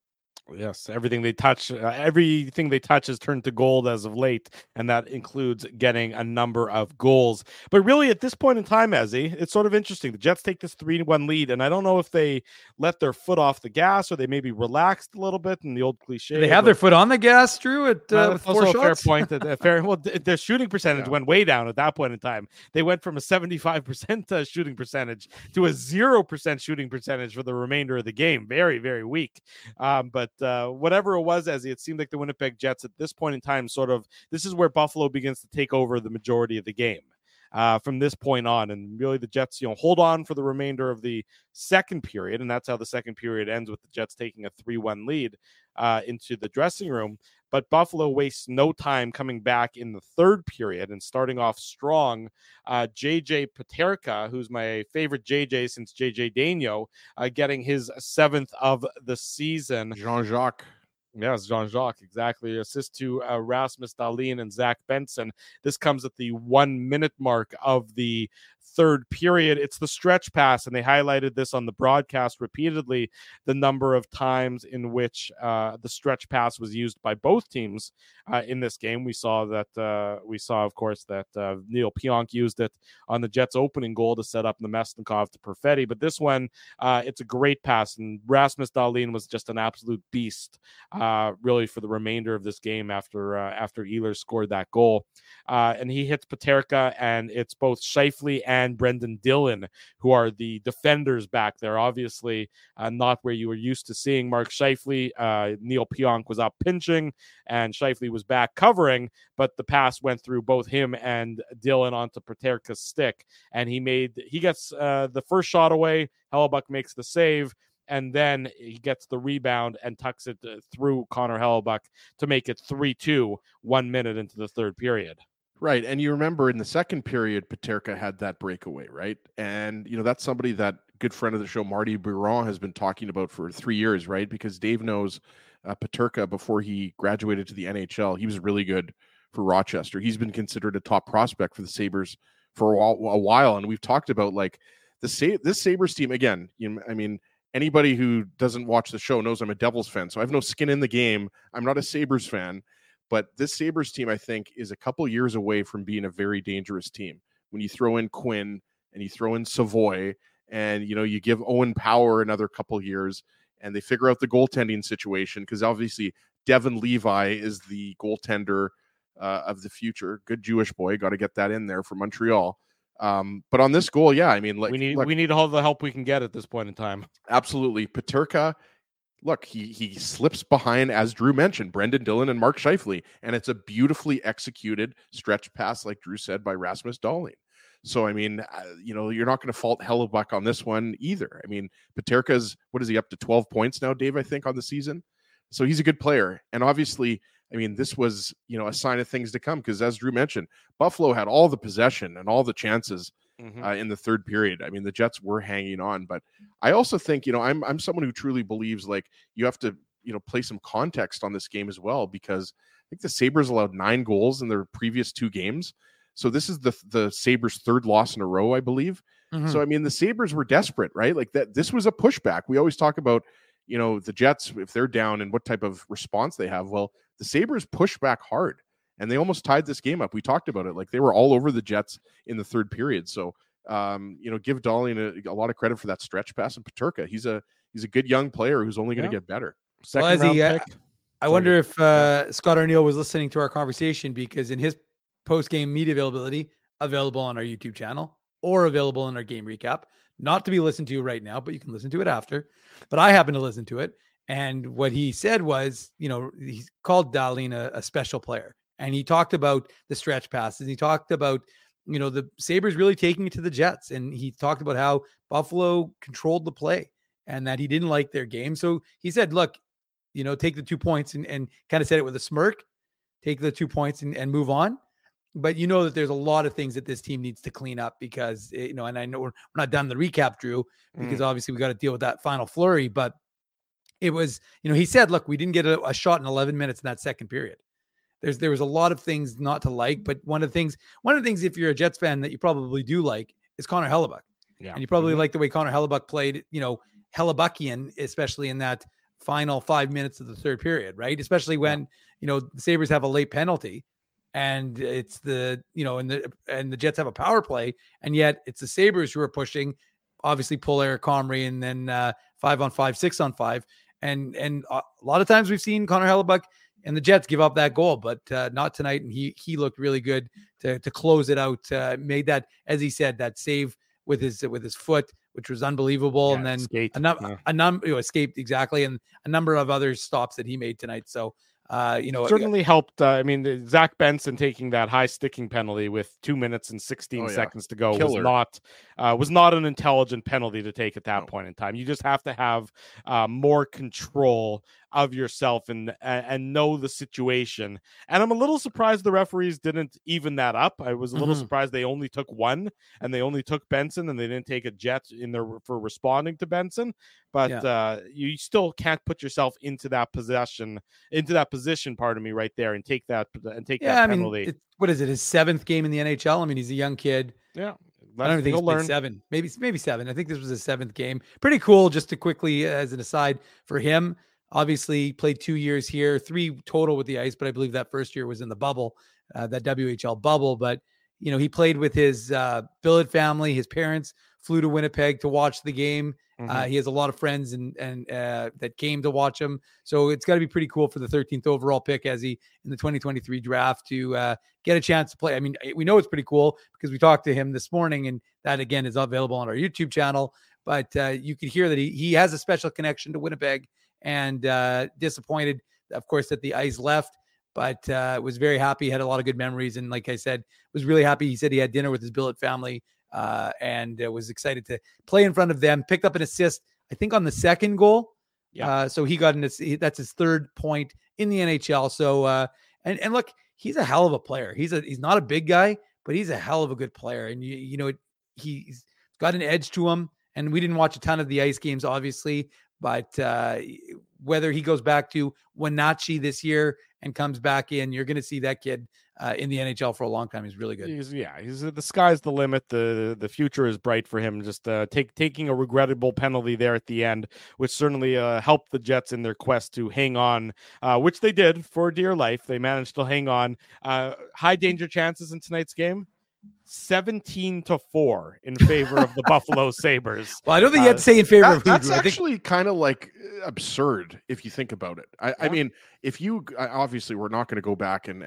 Yes, everything they touch is turned to gold as of late, and that includes getting a number of goals. But really, at this point in time, Ezzy, it's sort of interesting. The Jets take this 3-1 lead, and I don't know if they let their foot off the gas or they maybe relaxed a little bit. And the old cliche, they have their foot on the gas, Drew. That's also a fair point. Well, their shooting percentage went way down at that point in time. They went from a 75% shooting percentage to a 0% shooting percentage for the remainder of the game. Very, very weak. But whatever it was, as it seemed like the Winnipeg Jets at this point in time, sort of, this is where Buffalo begins to take over the majority of the game from this point on. And really the Jets, hold on for the remainder of the second period. And that's how the second period ends, with the Jets taking a 3-1 lead into the dressing room. But Buffalo wastes no time coming back in the third period and starting off strong. JJ Peterka, who's my favorite JJ since JJ Daniel, getting his seventh of the season. Jean-Jacques. Yeah, it's Jean-Jacques, exactly. Assist to Rasmus Dahlin and Zach Benson. This comes at the 1-minute mark of the third period. It's the stretch pass, and they highlighted this on the broadcast repeatedly, the number of times in which the stretch pass was used by both teams in this game. We saw that we saw, of course, that Neil Pionk used it on the Jets' opening goal to set up Namestnikov to Perfetti, but this one, it's a great pass, and Rasmus Dahlin was just an absolute beast really for the remainder of this game after Ehlers scored that goal, and he hits Peterka, and it's both Scheifele and Brendan Dillon, who are the defenders back there. Obviously, not where you were used to seeing Mark Scheifele. Neil Pionk was out pinching, and Scheifele was back covering, but the pass went through both him and Dillon onto Peterka's stick, and he gets the first shot away. Hellebuyck makes the save, and then he gets the rebound and tucks it through Connor Hellebuyck to make it 3-2, 1 minute into the third period. Right. And you remember in the second period, Peterka had that breakaway, right? And, you know, that's somebody that good friend of the show, Marty Biron, has been talking about for 3 years, right? Because Dave knows Peterka before he graduated to the NHL. He was really good for Rochester. He's been considered a top prospect for the Sabres for a while. And we've talked about, like, this Sabres team, again, you know, I mean, anybody who doesn't watch the show knows I'm a Devils fan, so I have no skin in the game. I'm not a Sabres fan. But this Sabres team, I think, is a couple years away from being a very dangerous team. When you throw in Quinn and you throw in Savoy and, you know, you give Owen Power another couple years and they figure out the goaltending situation, because obviously Devon Levi is the goaltender of the future. Good Jewish boy. Got to get that in there for Montreal. But on this goal, yeah, I mean, like, we need all the help we can get at this point in time. Absolutely. Peterka. Look, he slips behind, as Drew mentioned, Brendan Dillon and Mark Scheifele, and it's a beautifully executed stretch pass, like Drew said, by Rasmus Dahlin. So, I mean, you know, you're not going to fault Hellebuyck on this one either. I mean, Peterka's, what is he, up to 12 points now, Dave, I think, on the season? So he's a good player. And obviously, I mean, this was, you know, a sign of things to come, because as Drew mentioned, Buffalo had all the possession and all the chances in the third period. I mean, the Jets were hanging on, but I also think, you know, I'm someone who truly believes, like, you have to, you know, play some context on this game as well, because I think the Sabres allowed 9 goals in their previous 2 games. So this is the Sabres' third loss in a row, I believe. Mm-hmm. So, I mean, the Sabres were desperate, right? Like, that, this was a pushback. We always talk about, you know, the Jets, if they're down and what type of response they have. Well, the Sabres pushed back hard, and they almost tied this game up. We talked about it. Like, they were all over the Jets in the third period. So, you know, give Dahlin a lot of credit for that stretch pass. And Peterka, he's a good young player who's only going to get better. Second round pick. I wonder if Scott Arniel was listening to our conversation, because in his post-game media availability, available on our YouTube channel or available on our game recap, not to be listened to right now, but you can listen to it after. But I happen to listen to it. And what he said was, you know, he called Dahlin a special player. And he talked about the stretch passes. He talked about, you know, the Sabres really taking it to the Jets. And he talked about how Buffalo controlled the play and that he didn't like their game. So he said, look, you know, take the 2 points, and kind of said it with a smirk, take the 2 points and move on. But you know that there's a lot of things that this team needs to clean up, because, you know, and I know we're not done the recap, Drew, because obviously we got to deal with that final flurry. But it was, you know, he said, look, we didn't get a shot in 11 minutes in that second period. There was a lot of things not to like, but one of the things, if you're a Jets fan, that you probably do like is Connor Hellebuyck. Yeah. And you probably like the way Connor Hellebuyck played, you know, Hellebuckian, especially in that final 5 minutes of the third period, right? Especially when, you know, the Sabres have a late penalty and it's the, you know, and the Jets have a power play, and yet it's the Sabres who are pushing, obviously pull Eric Comrie, and then 5-on-5, 6-on-5. And a lot of times we've seen Connor Hellebuyck and the Jets give up that goal, but not tonight. And he looked really good to close it out. Made that, as he said, that save with his foot, which was unbelievable. Yeah, and then escaped, exactly, and a number of other stops that he made tonight. So you know, it certainly helped. I mean, Zach Benson taking that high sticking penalty with 2 minutes and 16 seconds to go was not an intelligent penalty to take at that point in time. You just have to have more control of yourself and know the situation. And I'm a little surprised the referees didn't even that up. I was a little surprised they only took one, and they only took Benson, and they didn't take a Jet in there for responding to Benson. But you still can't put yourself into that position, pardon me, right there, and take that penalty. I mean, what is it? His seventh game in the NHL. I mean, he's a young kid. Yeah. I don't think he's played seven, maybe seven. I think this was his seventh game. Pretty cool. Just to quickly, as an aside for him, obviously played 2 years here, 3 total with the ice, but I believe that first year was in the bubble, that WHL bubble. But, you know, he played with his billet family. His parents flew to Winnipeg to watch the game. He has a lot of friends and that came to watch him. So it's got to be pretty cool for the 13th overall pick as he in the 2023 draft to get a chance to play. I mean, we know it's pretty cool because we talked to him this morning, and that again is available on our YouTube channel. But you could hear that he has a special connection to Winnipeg, and disappointed, of course, that the ice left, but was very happy. Had a lot of good memories, and like I said, was really happy. He said he had dinner with his billet family. And was excited to play in front of them. Picked up an assist, I think, on the second goal. Yeah. So he got that's his third point in the NHL. So and look, he's a hell of a player. He's not a big guy, but he's a hell of a good player. And you know, he's got an edge to him. And we didn't watch a ton of the ice games, obviously, but whether he goes back to Wenatchee this year and comes back in, you're going to see that kid in the NHL for a long time. He's really good. He's the sky's the limit. The future is bright for him. Just taking a regrettable penalty there at the end, which certainly helped the Jets in their quest to hang on, which they did for dear life. They managed to hang on. High danger chances in tonight's game. 17-4 in favor of the Buffalo Sabres. Well, I don't think you have to say in favor of who. That's actually kind of like absurd if you think about it. I mean, if you obviously we're not going to go back and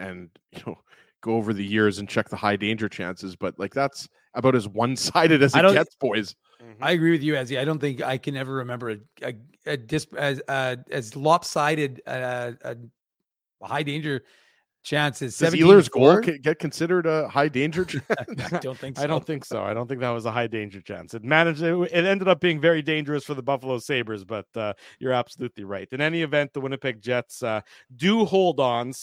you know go over the years and check the high danger chances, but like that's about as one-sided as it gets, boys. I agree with you, Ezzy. I don't think I can ever remember as lopsided a high danger chances. Does Ehlers' goal get considered a high danger chance? I don't think so. I don't think that was a high danger chance. It ended up being very dangerous for the Buffalo Sabres, but you're absolutely right. In any event, the Winnipeg Jets do hold on,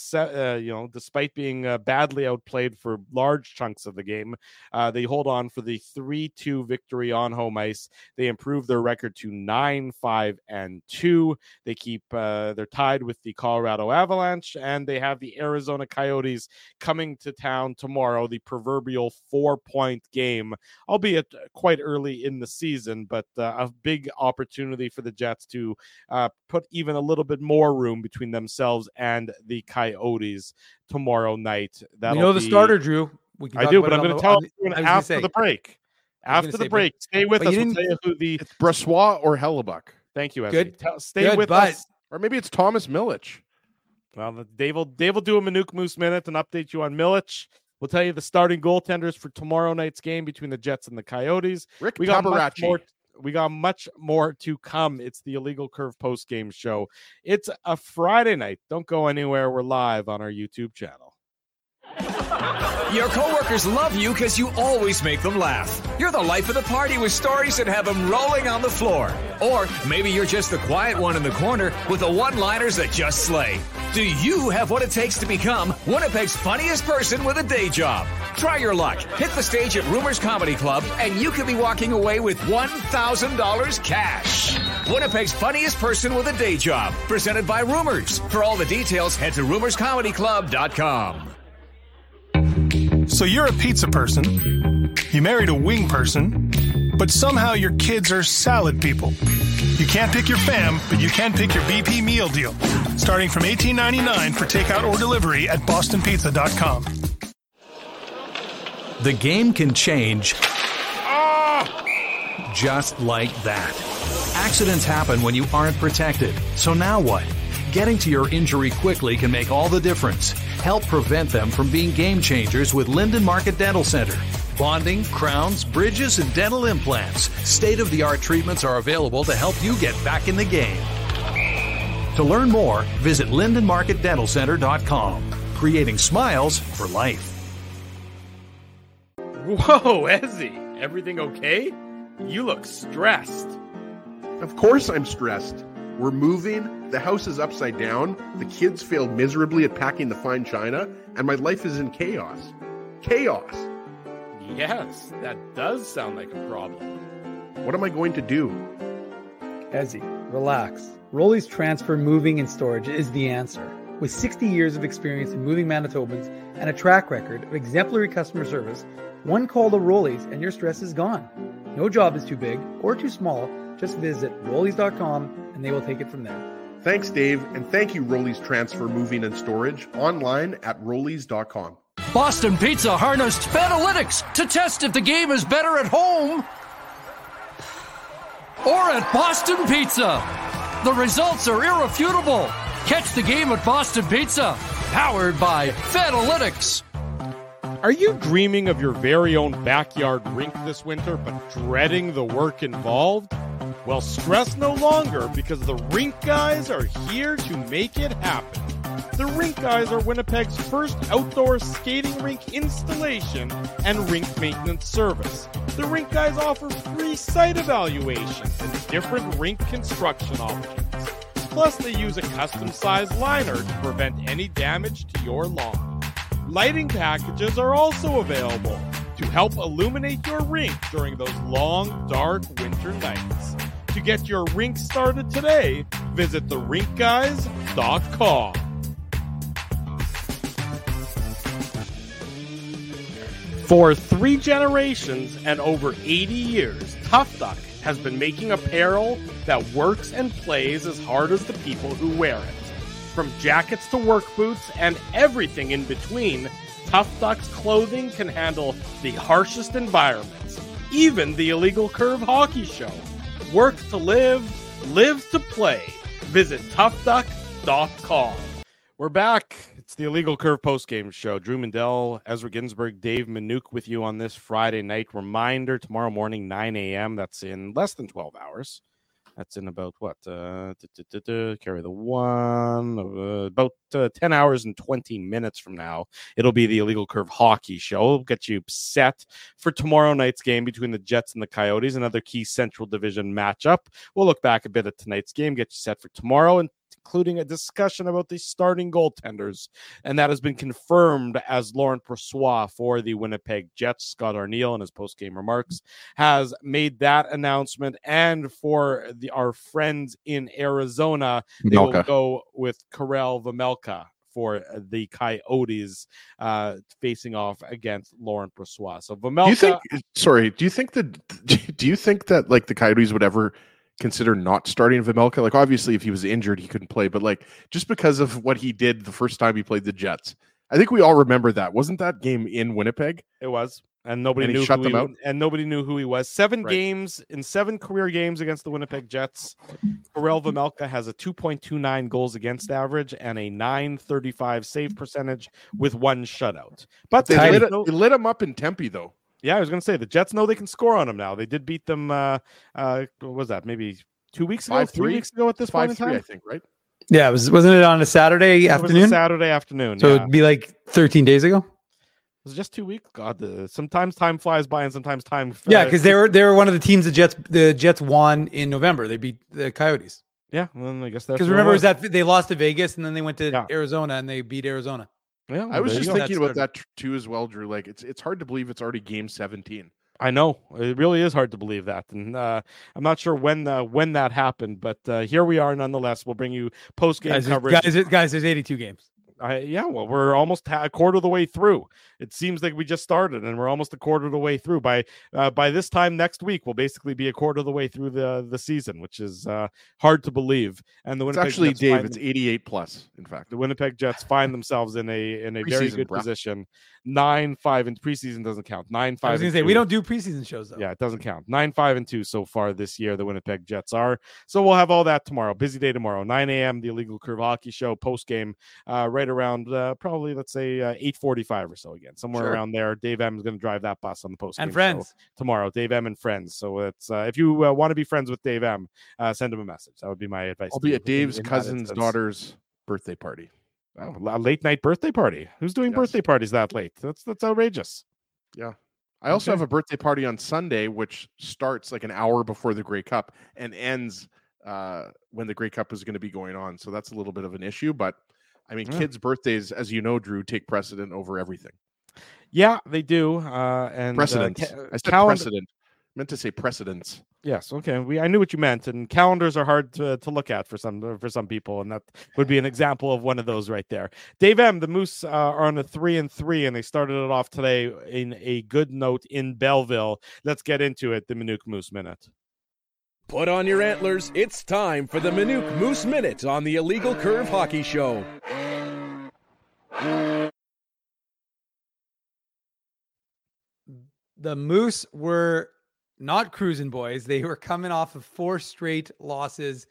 despite being badly outplayed for large chunks of the game. They hold on for the 3-2 victory on home ice. They improve their record to 9-5-2. They they're tied with the Colorado Avalanche, and they have the Arizona Coyotes coming to town tomorrow, the proverbial 4-point game, albeit quite early in the season, but a big opportunity for the Jets to put even a little bit more room between themselves and the Coyotes tomorrow night. You know the starter, Drew. I'm going to tell you after the break. After the break, stay with us. We'll tell you who it's Brossoit or Hellebuyck. Thank you, Ezzy. Good. Stay with us. Or maybe it's Thomas Milich. Well, Dave will do a Manouk Moose Minute and update you on Milich. We'll tell you the starting goaltenders for tomorrow night's game between the Jets and the Coyotes. We got much more to come. It's the Illegal Curve post-game show. It's a Friday night. Don't go anywhere. We're live on our YouTube channel. Your coworkers love you because you always make them laugh. You're the life of the party with stories that have them rolling on the floor. Or maybe you're just the quiet one in the corner with the one-liners that just slay. Do you have what it takes to become Winnipeg's funniest person with a day job? Try your luck. Hit the stage at Rumors Comedy Club, and you could be walking away with $1,000 cash. Winnipeg's funniest person with a day job, presented by Rumors. For all the details, head to rumorscomedyclub.com. So you're a pizza person, you married a wing person, but somehow your kids are salad people. You can't pick your fam, but you can pick your BP meal deal. Starting from $18.99 for takeout or delivery at bostonpizza.com. The game can change just like that. Accidents happen when you aren't protected. So now what? Getting to your injury quickly can make all the difference. Help prevent them from being game changers with Linden Market Dental Center. Bonding, crowns, bridges, and dental implants. State-of-the-art treatments are available to help you get back in the game. To learn more, visit lindenmarketdentalcenter.com. Creating smiles for life. Whoa, Ezzy, everything okay? You look stressed. Of course I'm stressed. We're moving. The house is upside down. The kids failed miserably at packing the fine china, and my life is in chaos. Chaos. Yes, that does sound like a problem. What am I going to do? Ezzy, relax. Rolly's transfer, moving, and storage is the answer. With 60 years of experience in moving Manitobans and a track record of exemplary customer service, one call to Rolly's and your stress is gone. No job is too big or too small. Just visit Rollies.com and they will take it from there. Thanks, Dave, and thank you, Rollies Transfer, Moving, and Storage, online at Rollies.com. Boston Pizza harnessed Fanalytics to test if the game is better at home or at Boston Pizza. The results are irrefutable. Catch the game at Boston Pizza, powered by Fanalytics. Are you dreaming of your very own backyard rink this winter, but dreading the work involved? Well, stress no longer, because the Rink Guys are here to make it happen. The Rink Guys are Winnipeg's first outdoor skating rink installation and rink maintenance service. The Rink Guys offer free site evaluations and different rink construction options. Plus, they use a custom-sized liner to prevent any damage to your lawn. Lighting packages are also available to help illuminate your rink during those long, dark winter nights. To get your rink started today, visit therinkguys.com. For three generations and over 80 years, Tough Duck has been making apparel that works and plays as hard as the people who wear it. From jackets to work boots and everything in between, Tough Duck's clothing can handle the harshest environments, even the Illegal Curve Hockey show. Work to live, live to play. Visit toughduck.com. We're back. It's the Illegal Curve postgame show. Drew Mandel, Ezra Ginsberg, Dave Manouk with you on this Friday night. Reminder, tomorrow morning, 9 a.m. That's in less than 12 hours. That's in about, what, carry the one, about 10 hours and 20 minutes from now. It'll be the Illegal Curve Hockey show. It'll get you set for tomorrow night's game between the Jets and the Coyotes, another key Central Division matchup. We'll look back a bit at tonight's game, get you set for tomorrow, and including a discussion about the starting goaltenders. And that has been confirmed as Laurent Brossoit for the Winnipeg Jets. Scott Arniel, in his post-game remarks, has made that announcement. And for our friends in Arizona, they will go with Karel Vejmelka for the Coyotes, facing off against Laurent Brossoit. So Vejmelka... Do you think that like the Coyotes would ever consider not starting Vejmelka? Like, obviously, if he was injured, he couldn't play, but like, just because of what he did the first time he played the Jets, I think we all remember that. Wasn't that game in Winnipeg? It was, and nobody knew who he was. Seven career games against the Winnipeg Jets, Karel Vejmelka has a 2.29 goals against average and a .935 save percentage with one shutout. But they lit him up in Tempe, though. Yeah, I was going to say, the Jets know they can score on them now. They did beat them, what was that, maybe 2 weeks ago, 3 weeks ago at this point in time? I think, right? Yeah, wasn't it on a Saturday afternoon? It was a Saturday afternoon, so it'd be like 13 days ago? It was just 2 weeks. God, sometimes time flies by and sometimes time... yeah, because they were one of the teams the Jets won in November. They beat the Coyotes. Yeah, well, I guess that's... because remember, it was that they lost to Vegas and then they went to Arizona and they beat Arizona. Yeah, I was just thinking about that too as well, Drew. Like, it's hard to believe it's already game 17. I know, it really is hard to believe that, and I'm not sure when that happened, but here we are nonetheless. We'll bring you post game coverage, guys. There's 82 games. We're almost a quarter of the way through. It seems like we just started, and we're almost a quarter of the way through. By this time next week, we'll basically be a quarter of the way through the season, which is hard to believe. And the Winnipeg Jets, Dave, it's 88 plus. In fact, the Winnipeg Jets find themselves in a very good position. 9-5 and preseason doesn't count. 9-5. I was going to say, we don't do preseason shows though. Yeah, it doesn't count. 9-5-2 so far this year. The Winnipeg Jets are. So we'll have all that tomorrow. Busy day tomorrow. 9 a.m. The Illegal Curve Hockey Show post game. Right around probably, let's say, 8:45 or so again, somewhere around there. Dave M is going to drive that bus on the post. And friends. Tomorrow, Dave M and friends. So it's if you want to be friends with Dave M, send him a message. That would be my advice. I'll be at Dave's cousin's daughter's birthday party. Wow, a late night birthday party. Who's doing birthday parties that late? That's outrageous. Yeah. I also have a birthday party on Sunday, which starts like an hour before the Grey Cup and ends when the Grey Cup is going to be going on. So that's a little bit of an issue, but I mean, kids' birthdays, as you know, Drew, take precedent over everything. Yeah, they do. And precedence. I said precedent. Meant to say precedence. Yes. Okay. I knew what you meant. And calendars are hard to look at for some people, and that would be an example of one of those right there. Dave M. The Moose are on a 3-3, and they started it off today in a good note in Belleville. Let's get into it. The Manouk Moose Minute. Put on your antlers. It's time for the Manouk Moose Minute on the Illegal Curve Hockey Show. The Moose were not cruising, boys. They were coming off of 4 straight losses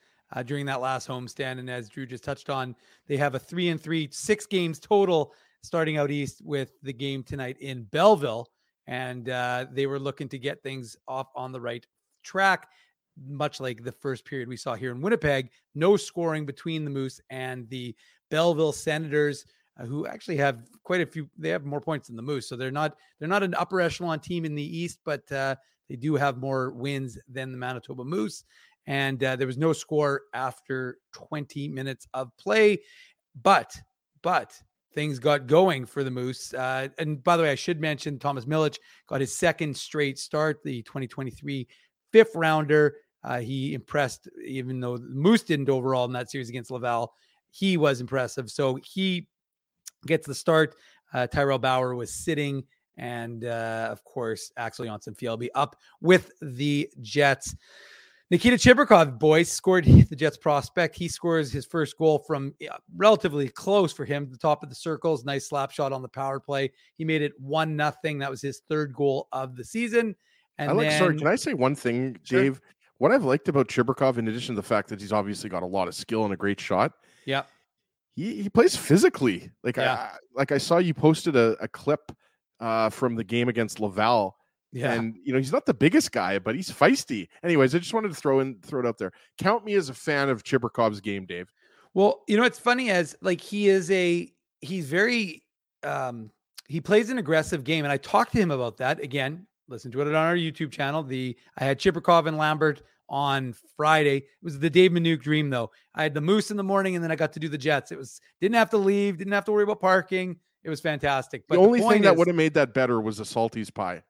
during that last homestand. And as Drew just touched on, they have a 3-3, 6 games total starting out east with the game tonight in Belleville. And they were looking to get things off on the right track, much like the first period we saw here in Winnipeg. No scoring between the Moose and the Belleville Senators, who actually have quite a few. They have more points than the Moose. So they're not an upper echelon team in the East, but they do have more wins than the Manitoba Moose. And there was no score after 20 minutes of play, but things got going for the Moose. And by the way, I should mention Thomas Milic got his 2nd straight start, the 2023 5th rounder. He impressed, even though the Moose didn't overall in that series against Laval. He was impressive. So he gets the start. Tyrell Bauer was sitting. And, of course, Axel Jonsson-Fjällby up with the Jets. Nikita Chibrikov, boys, scored the Jets prospect. He scores his first goal from relatively close for him, the top of the circles. Nice slap shot on the power play. He made it 1-0. That was his 3rd goal of the season. And sorry, can I say one thing, Dave? Sure. What I've liked about Chibrikov, in addition to the fact that he's obviously got a lot of skill and a great shot, yeah, he plays physically. I saw you posted a clip from the game against Laval. Yeah. And, you know, he's not the biggest guy, but he's feisty. Anyways, I just wanted to throw it out there. Count me as a fan of Chibrikov's game, Dave. Well, you know, it's funny as like, he plays an aggressive game. And I talked to him about that. Again, listen to it on our YouTube channel. I had Chibrikov and Lambert on Friday. It was the Dave Manouk dream though. I had the Moose in the morning and then I got to do the Jets. It was, didn't have to leave, didn't have to worry about parking. It was fantastic. But the only thing that would have made that better was a Salty's pie.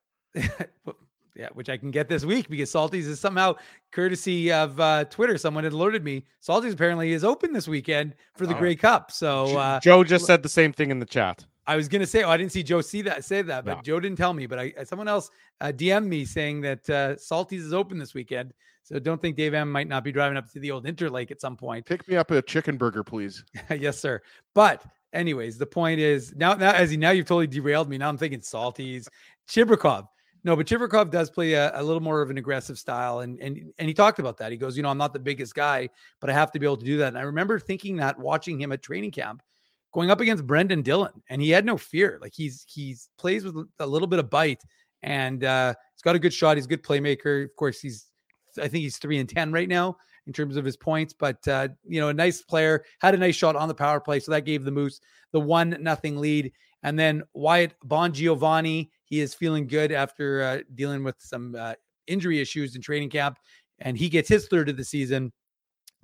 Yeah, which I can get this week because Salty's is somehow, courtesy of Twitter, someone had alerted me. Salty's apparently is open this weekend for the Grey Cup. So Joe just said the same thing in the chat. I was going to say, I didn't see Joe say that, but no. Joe didn't tell me. But someone else DM'd me saying that Salty's is open this weekend. So don't think Dave M might not be driving up to the old Interlake at some point. Pick me up a chicken burger, please. Yes, sir. But anyways, the point is now you've totally derailed me. Now I'm thinking Salty's, Chibrikov. No, but Chibrikov does play a little more of an aggressive style. And he talked about that. He goes, you know, I'm not the biggest guy, but I have to be able to do that. And I remember thinking that watching him at training camp, going up against Brendan Dillon, and he had no fear. Like he's plays with a little bit of bite, and he's got a good shot. He's a good playmaker. Of course, I think he's 3-10 right now in terms of his points, but you know, a nice player, had a nice shot on the power play. So that gave the Moose the 1-0 lead. And then Wyatt Bongiovanni, he is feeling good after dealing with some injury issues in training camp. And he gets his 3rd of the season.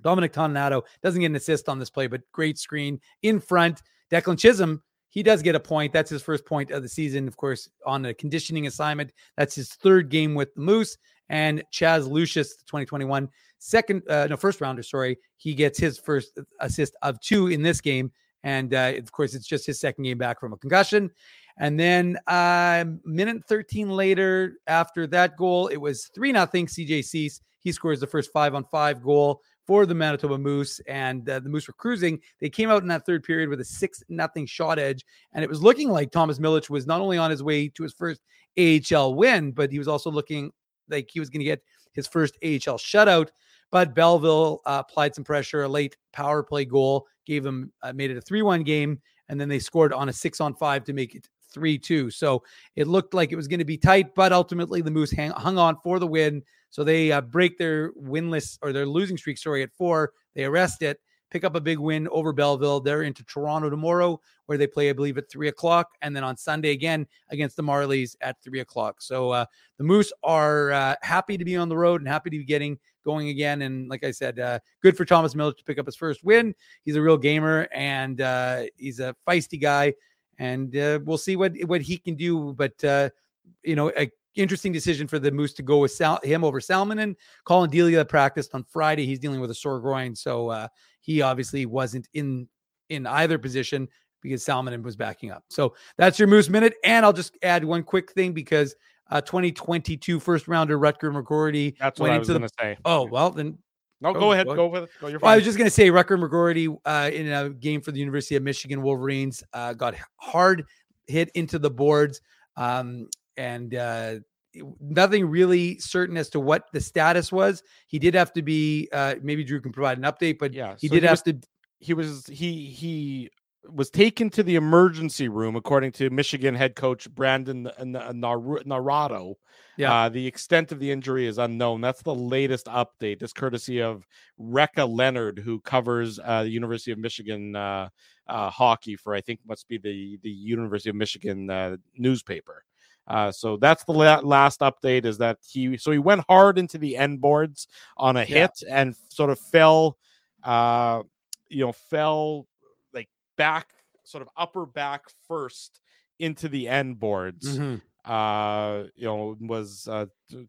Dominic Toninato doesn't get an assist on this play, but great screen in front. Declan Chisholm, he does get a point. That's his first point of the season, of course, on a conditioning assignment. That's his 3rd game with the Moose. And Chaz Lucius, the 2021 first rounder, sorry. He gets his first assist of 2 in this game. And, of course, it's just his 2nd game back from a concussion. And then minute 13 later, after that goal, it was 3-0 CJ Cease. He scores the first 5-on-5 goal for the Manitoba Moose, and the Moose were cruising. They came out in that 3rd period with a 6-0 shot edge, and it was looking like Thomas Milic was not only on his way to his first AHL win, but he was also looking like he was going to get his first AHL shutout. But Belleville applied some pressure, a late power play goal, made it a 3-1 game, and then they scored on a 6-on-5 to make it 3-2. So it looked like it was going to be tight, but ultimately the Moose hung on for the win. So they break their losing streak, at 4. They arrest it. pick up a big win over Belleville. They're into Toronto tomorrow, where they play, I believe, at 3:00. And then on Sunday again against the Marlies at 3:00. So the Moose are happy to be on the road and happy to be getting going again. And like I said, good for Thomas Miller to pick up his first win. He's a real gamer, and he's a feisty guy. And we'll see what he can do. But, you know, an interesting decision for the Moose to go with him over Salmonen. Colin Delia practiced on Friday. He's dealing with a sore groin. So he obviously wasn't in either position because Salmonen was backing up. So that's your Moose Minute. And I'll just add one quick thing because 2022 first-rounder Rutger McGroarty. That's what I was going to say. Oh, well, then. No, go ahead. Go with it. Go, you're fine. Well, I was just going to say Rutger McGroarty in a game for the University of Michigan Wolverines got hard hit into the boards and nothing really certain as to what the status was. He did have to be maybe Drew can provide an update, but yeah, he was taken to the emergency room, according to Michigan head coach Brandon Naratto. Yeah. The extent of the injury is unknown. That's the latest update. This courtesy of Rekha Leonard, who covers the University of Michigan hockey for, I think, must be the University of Michigan newspaper. So that's the last update, is that he went hard into the end boards on a hit and sort of fell, back, sort of upper back first into the end boards. Mm-hmm. Was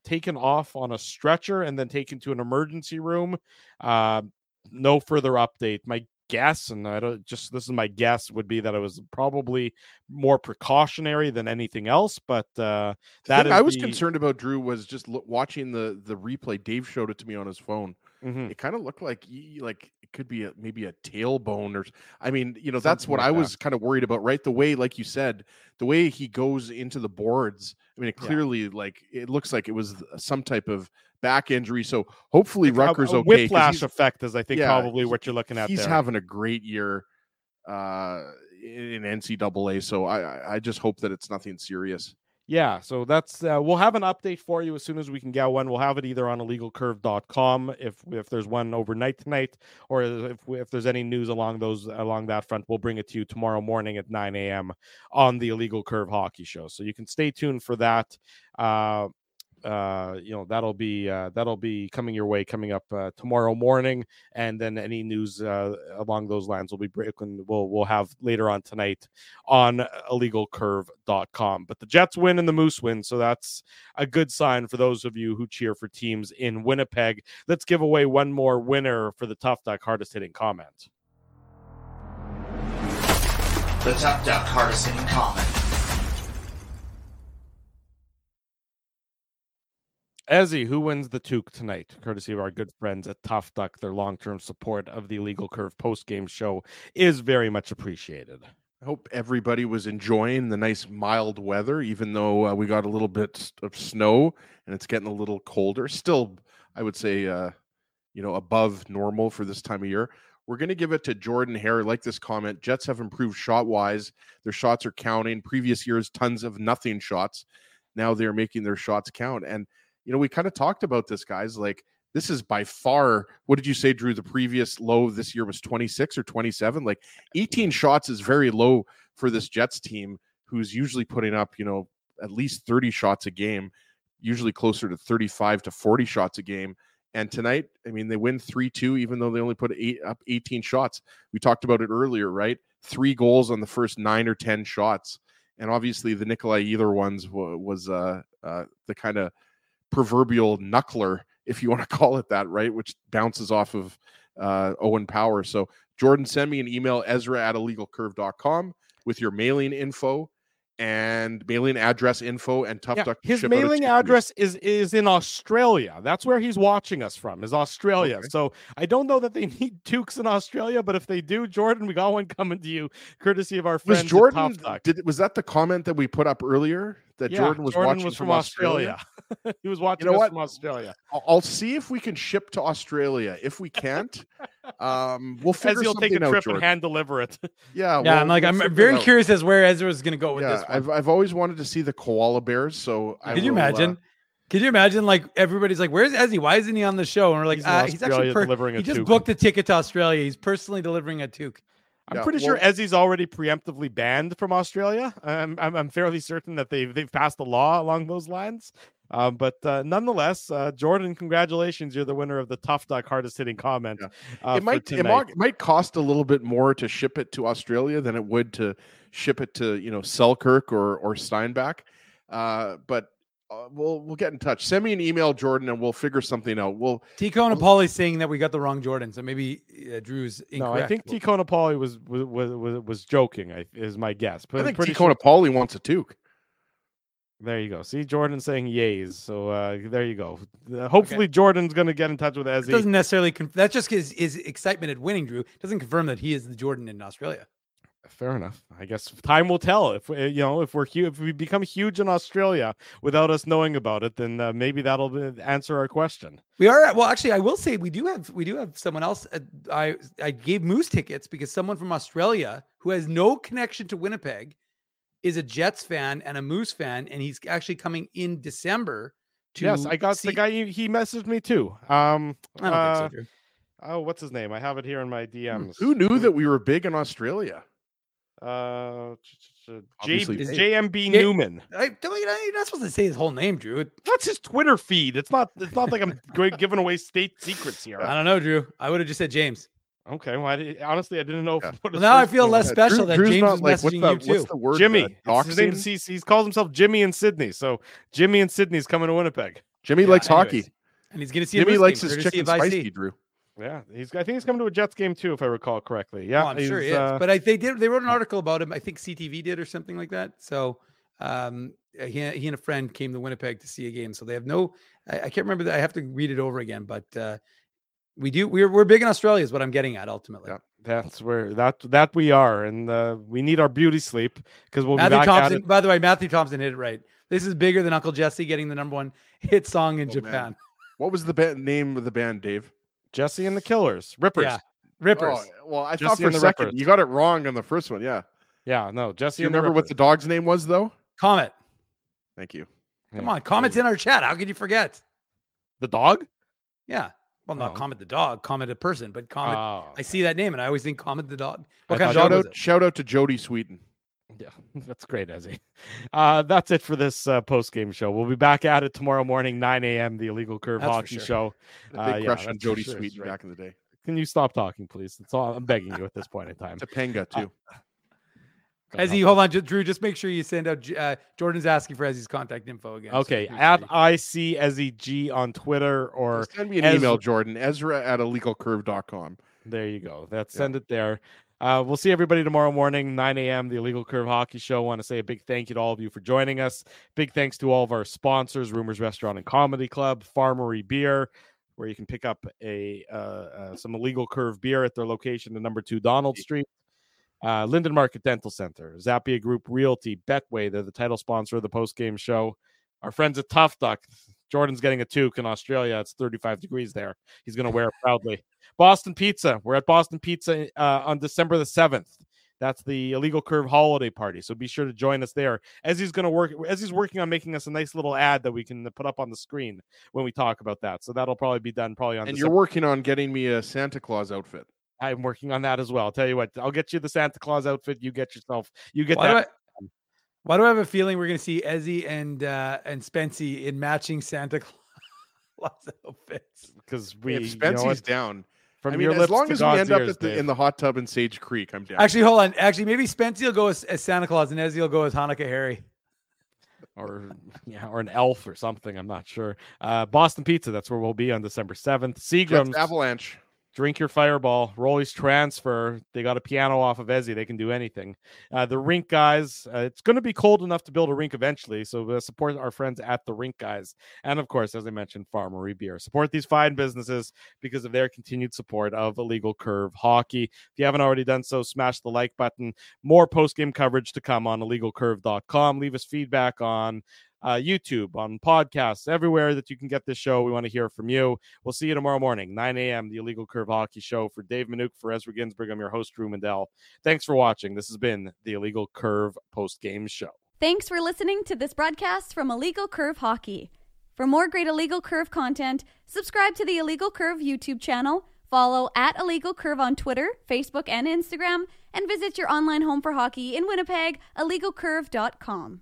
taken off on a stretcher and then taken to an emergency room. No further update. My guess, and this is my guess, would be that it was probably more precautionary than anything else. But that is I was concerned about, Drew, was just watching the replay. Dave showed it to me on his phone. Mm-hmm. It kind of looked like it could be maybe a tailbone or, I mean, you know, that's something what I was kind of worried about, right? The way, like you said, the way he goes into the boards, I mean, it clearly it looks like it was some type of back injury. So hopefully Rutger's okay. Whiplash effect is, I think, probably what you're looking at. He's having a great year in NCAA. So I just hope that it's nothing serious. Yeah, so that's we'll have an update for you as soon as we can get one. We'll have it either on illegalcurve.com if there's one overnight tonight, or if there's any news along that front, we'll bring it to you tomorrow morning at 9 a.m. on the Illegal Curve Hockey Show. So you can stay tuned for that. That'll be coming your way coming up tomorrow morning, and then any news along those lines will be breaking. We'll have later on tonight on illegalcurve.com. But the Jets win and the Moose win, so that's a good sign for those of you who cheer for teams in Winnipeg. Let's give away one more winner for the Tough Duck hardest hitting comment. The Tough Duck hardest hitting comment. Ezzy, who wins the toque tonight? Courtesy of our good friends at Tough Duck. Their long-term support of the Illegal Curve post-game show is very much appreciated. I hope everybody was enjoying the nice mild weather, even though we got a little bit of snow and it's getting a little colder. Still, I would say, above normal for this time of year. We're going to give it to Jordan Hare. Like this comment, Jets have improved shot-wise. Their shots are counting. Previous years, tons of nothing shots. Now they're making their shots count. And you know, we kind of talked about this, guys. Like, this is by far, what did you say, Drew? The previous low this year was 26 or 27. Like, 18 shots is very low for this Jets team, who's usually putting up, at least 30 shots a game, usually closer to 35 to 40 shots a game. And tonight, I mean, they win 3-2, even though they only put up 18 shots. We talked about it earlier, right? 3 goals on the first 9 or 10 shots. And obviously, the Nikolaj Ehlers ones was the kind of proverbial knuckler, if you want to call it that, right, which bounces off of Owen Power. So Jordan, send me an email, ezra@illegalcurve.com, with your mailing info and mailing address info and Tough Duck. His mailing address is in Australia. That's where he's watching us from, is Australia. Okay. So I don't know that they need toques in Australia, but if they do, Jordan, we got one coming to you, courtesy of our friends Jordan, at Tough Duck. Was that the comment that we put up earlier? That Jordan was from Australia. He was watching us from Australia. I'll see if we can ship to Australia. If we can't, we'll figure something out. Take a trip and hand deliver it. Yeah, well, I'm very curious as where Ezra's going to go with this one. I've always wanted to see the koala bears. So, could you imagine? Can you imagine, like, everybody's like, where's Ezzy? Why isn't he on the show? And we're like, he's actually delivering a toque. He just booked a ticket to Australia. He's personally delivering a toque. I'm pretty sure Ezzy's already preemptively banned from Australia. I'm fairly certain that they've passed a law along those lines. But nonetheless, Jordan, congratulations. You're the winner of the Tough Duck hardest hitting comment. Yeah. It might cost a little bit more to ship it to Australia than it would to ship it to, Selkirk or Steinbach. But we'll get in touch. Send me an email, Jordan, and we'll figure something out. Tico Napoli saying that we got the wrong Jordan, so maybe Drew's incorrect. No, I think Tico Napoli was joking. Is my guess. But I think Tico Napoli wants a toque. There you go. See, Jordan's saying yays. So there you go. Hopefully, okay. Jordan's going to get in touch with Ezzy. Doesn't necessarily that just his excitement at winning, Drew. Doesn't confirm that he is the Jordan in Australia. Fair enough. I guess time will tell. If if we become huge in Australia without us knowing about it, then maybe that'll answer our question. We are I will say we do have someone else. I gave Moose tickets because someone from Australia who has no connection to Winnipeg is a Jets fan and a Moose fan, and he's actually coming in December. I got the guy. He messaged me too. I don't think so, Drew. Oh, what's his name? I have it here in my DMs. Who knew that we were big in Australia? JMB Newman. You're not supposed to say his whole name, Drew. That's his Twitter feed. It's not like I'm giving away state secrets here. I don't know, Drew. I would have just said James. Okay. Well, honestly, I didn't know. Yeah. Now I feel less special that Drew's James is like, messaging you too. What's the word? Jimmy. His name, he calls himself Jimmy in Sydney. So Jimmy in Sydney's coming to Winnipeg. Jimmy likes hockey, and he's going to see. Jimmy likes his chicken spicy, Drew. Yeah, I think he's coming to a Jets game too, if I recall correctly. Yeah, I'm sure he is. But they wrote an article about him. I think CTV did or something like that. So he and a friend came to Winnipeg to see a game. So they have I can't remember that. I have to read it over again. But we're big in Australia is what I'm getting at ultimately. Yeah, that's where that we are, and we need our beauty sleep because we'll be back Thompson, at it. By the way, Matthew Thompson hit it right. This is bigger than Uncle Jesse getting the number one hit song in Japan. Man. What was the name of the band, Dave? Jesse and the Killers. Rippers. Yeah. Rippers. Oh, well, I thought for a second Rippers. You got it wrong on the first one. Yeah. Yeah. No, Jesse. You remember what the dog's name was, though? Comet. Thank you. Come on. Comet's in our chat. How could you forget? The dog? Yeah. Well, not Comet the dog, Comet a person, but Comet. Oh. I see that name and I always think Comet the dog. What kind of dog was it? Shout out to Jody Sweeten. Yeah, that's great, Ezzy. That's it for this post-game show. We'll be back at it tomorrow morning, 9 a.m., the Illegal Curve Hockey Show. Big crush on Jody Sweet back in the day. Can you stop talking, please? That's all I'm begging you at this point in time. Topanga, too. Ezzy, hold on. Drew, just make sure you send out Jordan's asking for Ezzy's contact info again. Okay, so at ICEzzyG on Twitter or... Send me an email, Jordan, Ezra@illegalcurve.com. There you go. Send it there. We'll see everybody tomorrow morning, 9 a.m., the Illegal Curve Hockey Show. I want to say a big thank you to all of you for joining us. Big thanks to all of our sponsors, Rumors Restaurant and Comedy Club, Farmery Beer, where you can pick up some Illegal Curve beer at their location at number 2 Donald Street. Linden Market Dental Center, Zappia Group Realty, Betway, they're the title sponsor of the post-game show. Our friends at Tough Duck. Jordan's getting a toque in Australia. It's 35 degrees there. He's going to wear it proudly. Boston Pizza. We're at Boston Pizza on December the 7th. That's the Illegal Curve holiday party, so be sure to join us there. Ezzy's working on making us a nice little ad that we can put up on the screen when we talk about that. So that'll probably be done on. And December. You're working on getting me a Santa Claus outfit. I'm working on that as well. I'll tell you what. I'll get you the Santa Claus outfit. You get yourself. You get that. Why do I have a feeling we're going to see Ezzy and Spency in matching Santa Claus outfits? Because Spency's down. From your lips as long as we end up in the hot tub in Sage Creek, I'm down. Actually, hold on. Actually, maybe Spency will go as Santa Claus and Ezzy will go as Hanukkah Harry. Or an elf or something. I'm not sure. Boston Pizza, that's where we'll be on December 7th. Seagram's Avalanche. Drink your Fireball. Rolly's Transfer. They got a piano off of Ezzy. They can do anything. The Rink Guys. It's going to be cold enough to build a rink eventually, so support our friends at The Rink Guys. And, of course, as I mentioned, Farmery Beer. Support these fine businesses because of their continued support of Illegal Curve Hockey. If you haven't already done so, smash the like button. More post-game coverage to come on illegalcurve.com. Leave us feedback on YouTube, on podcasts, everywhere that you can get this show. We want to hear from you. We'll see you tomorrow morning, 9 a.m., the Illegal Curve Hockey Show. For Dave Manouk, for Ezra Ginsberg, I'm your host, Drew Mandel. Thanks for watching. This has been the Illegal Curve Post Game Show. Thanks for listening to this broadcast from Illegal Curve Hockey. For more great Illegal Curve content, subscribe to the Illegal Curve YouTube channel, follow @IllegalCurve on Twitter, Facebook, and Instagram, and visit your online home for hockey in Winnipeg, illegalcurve.com.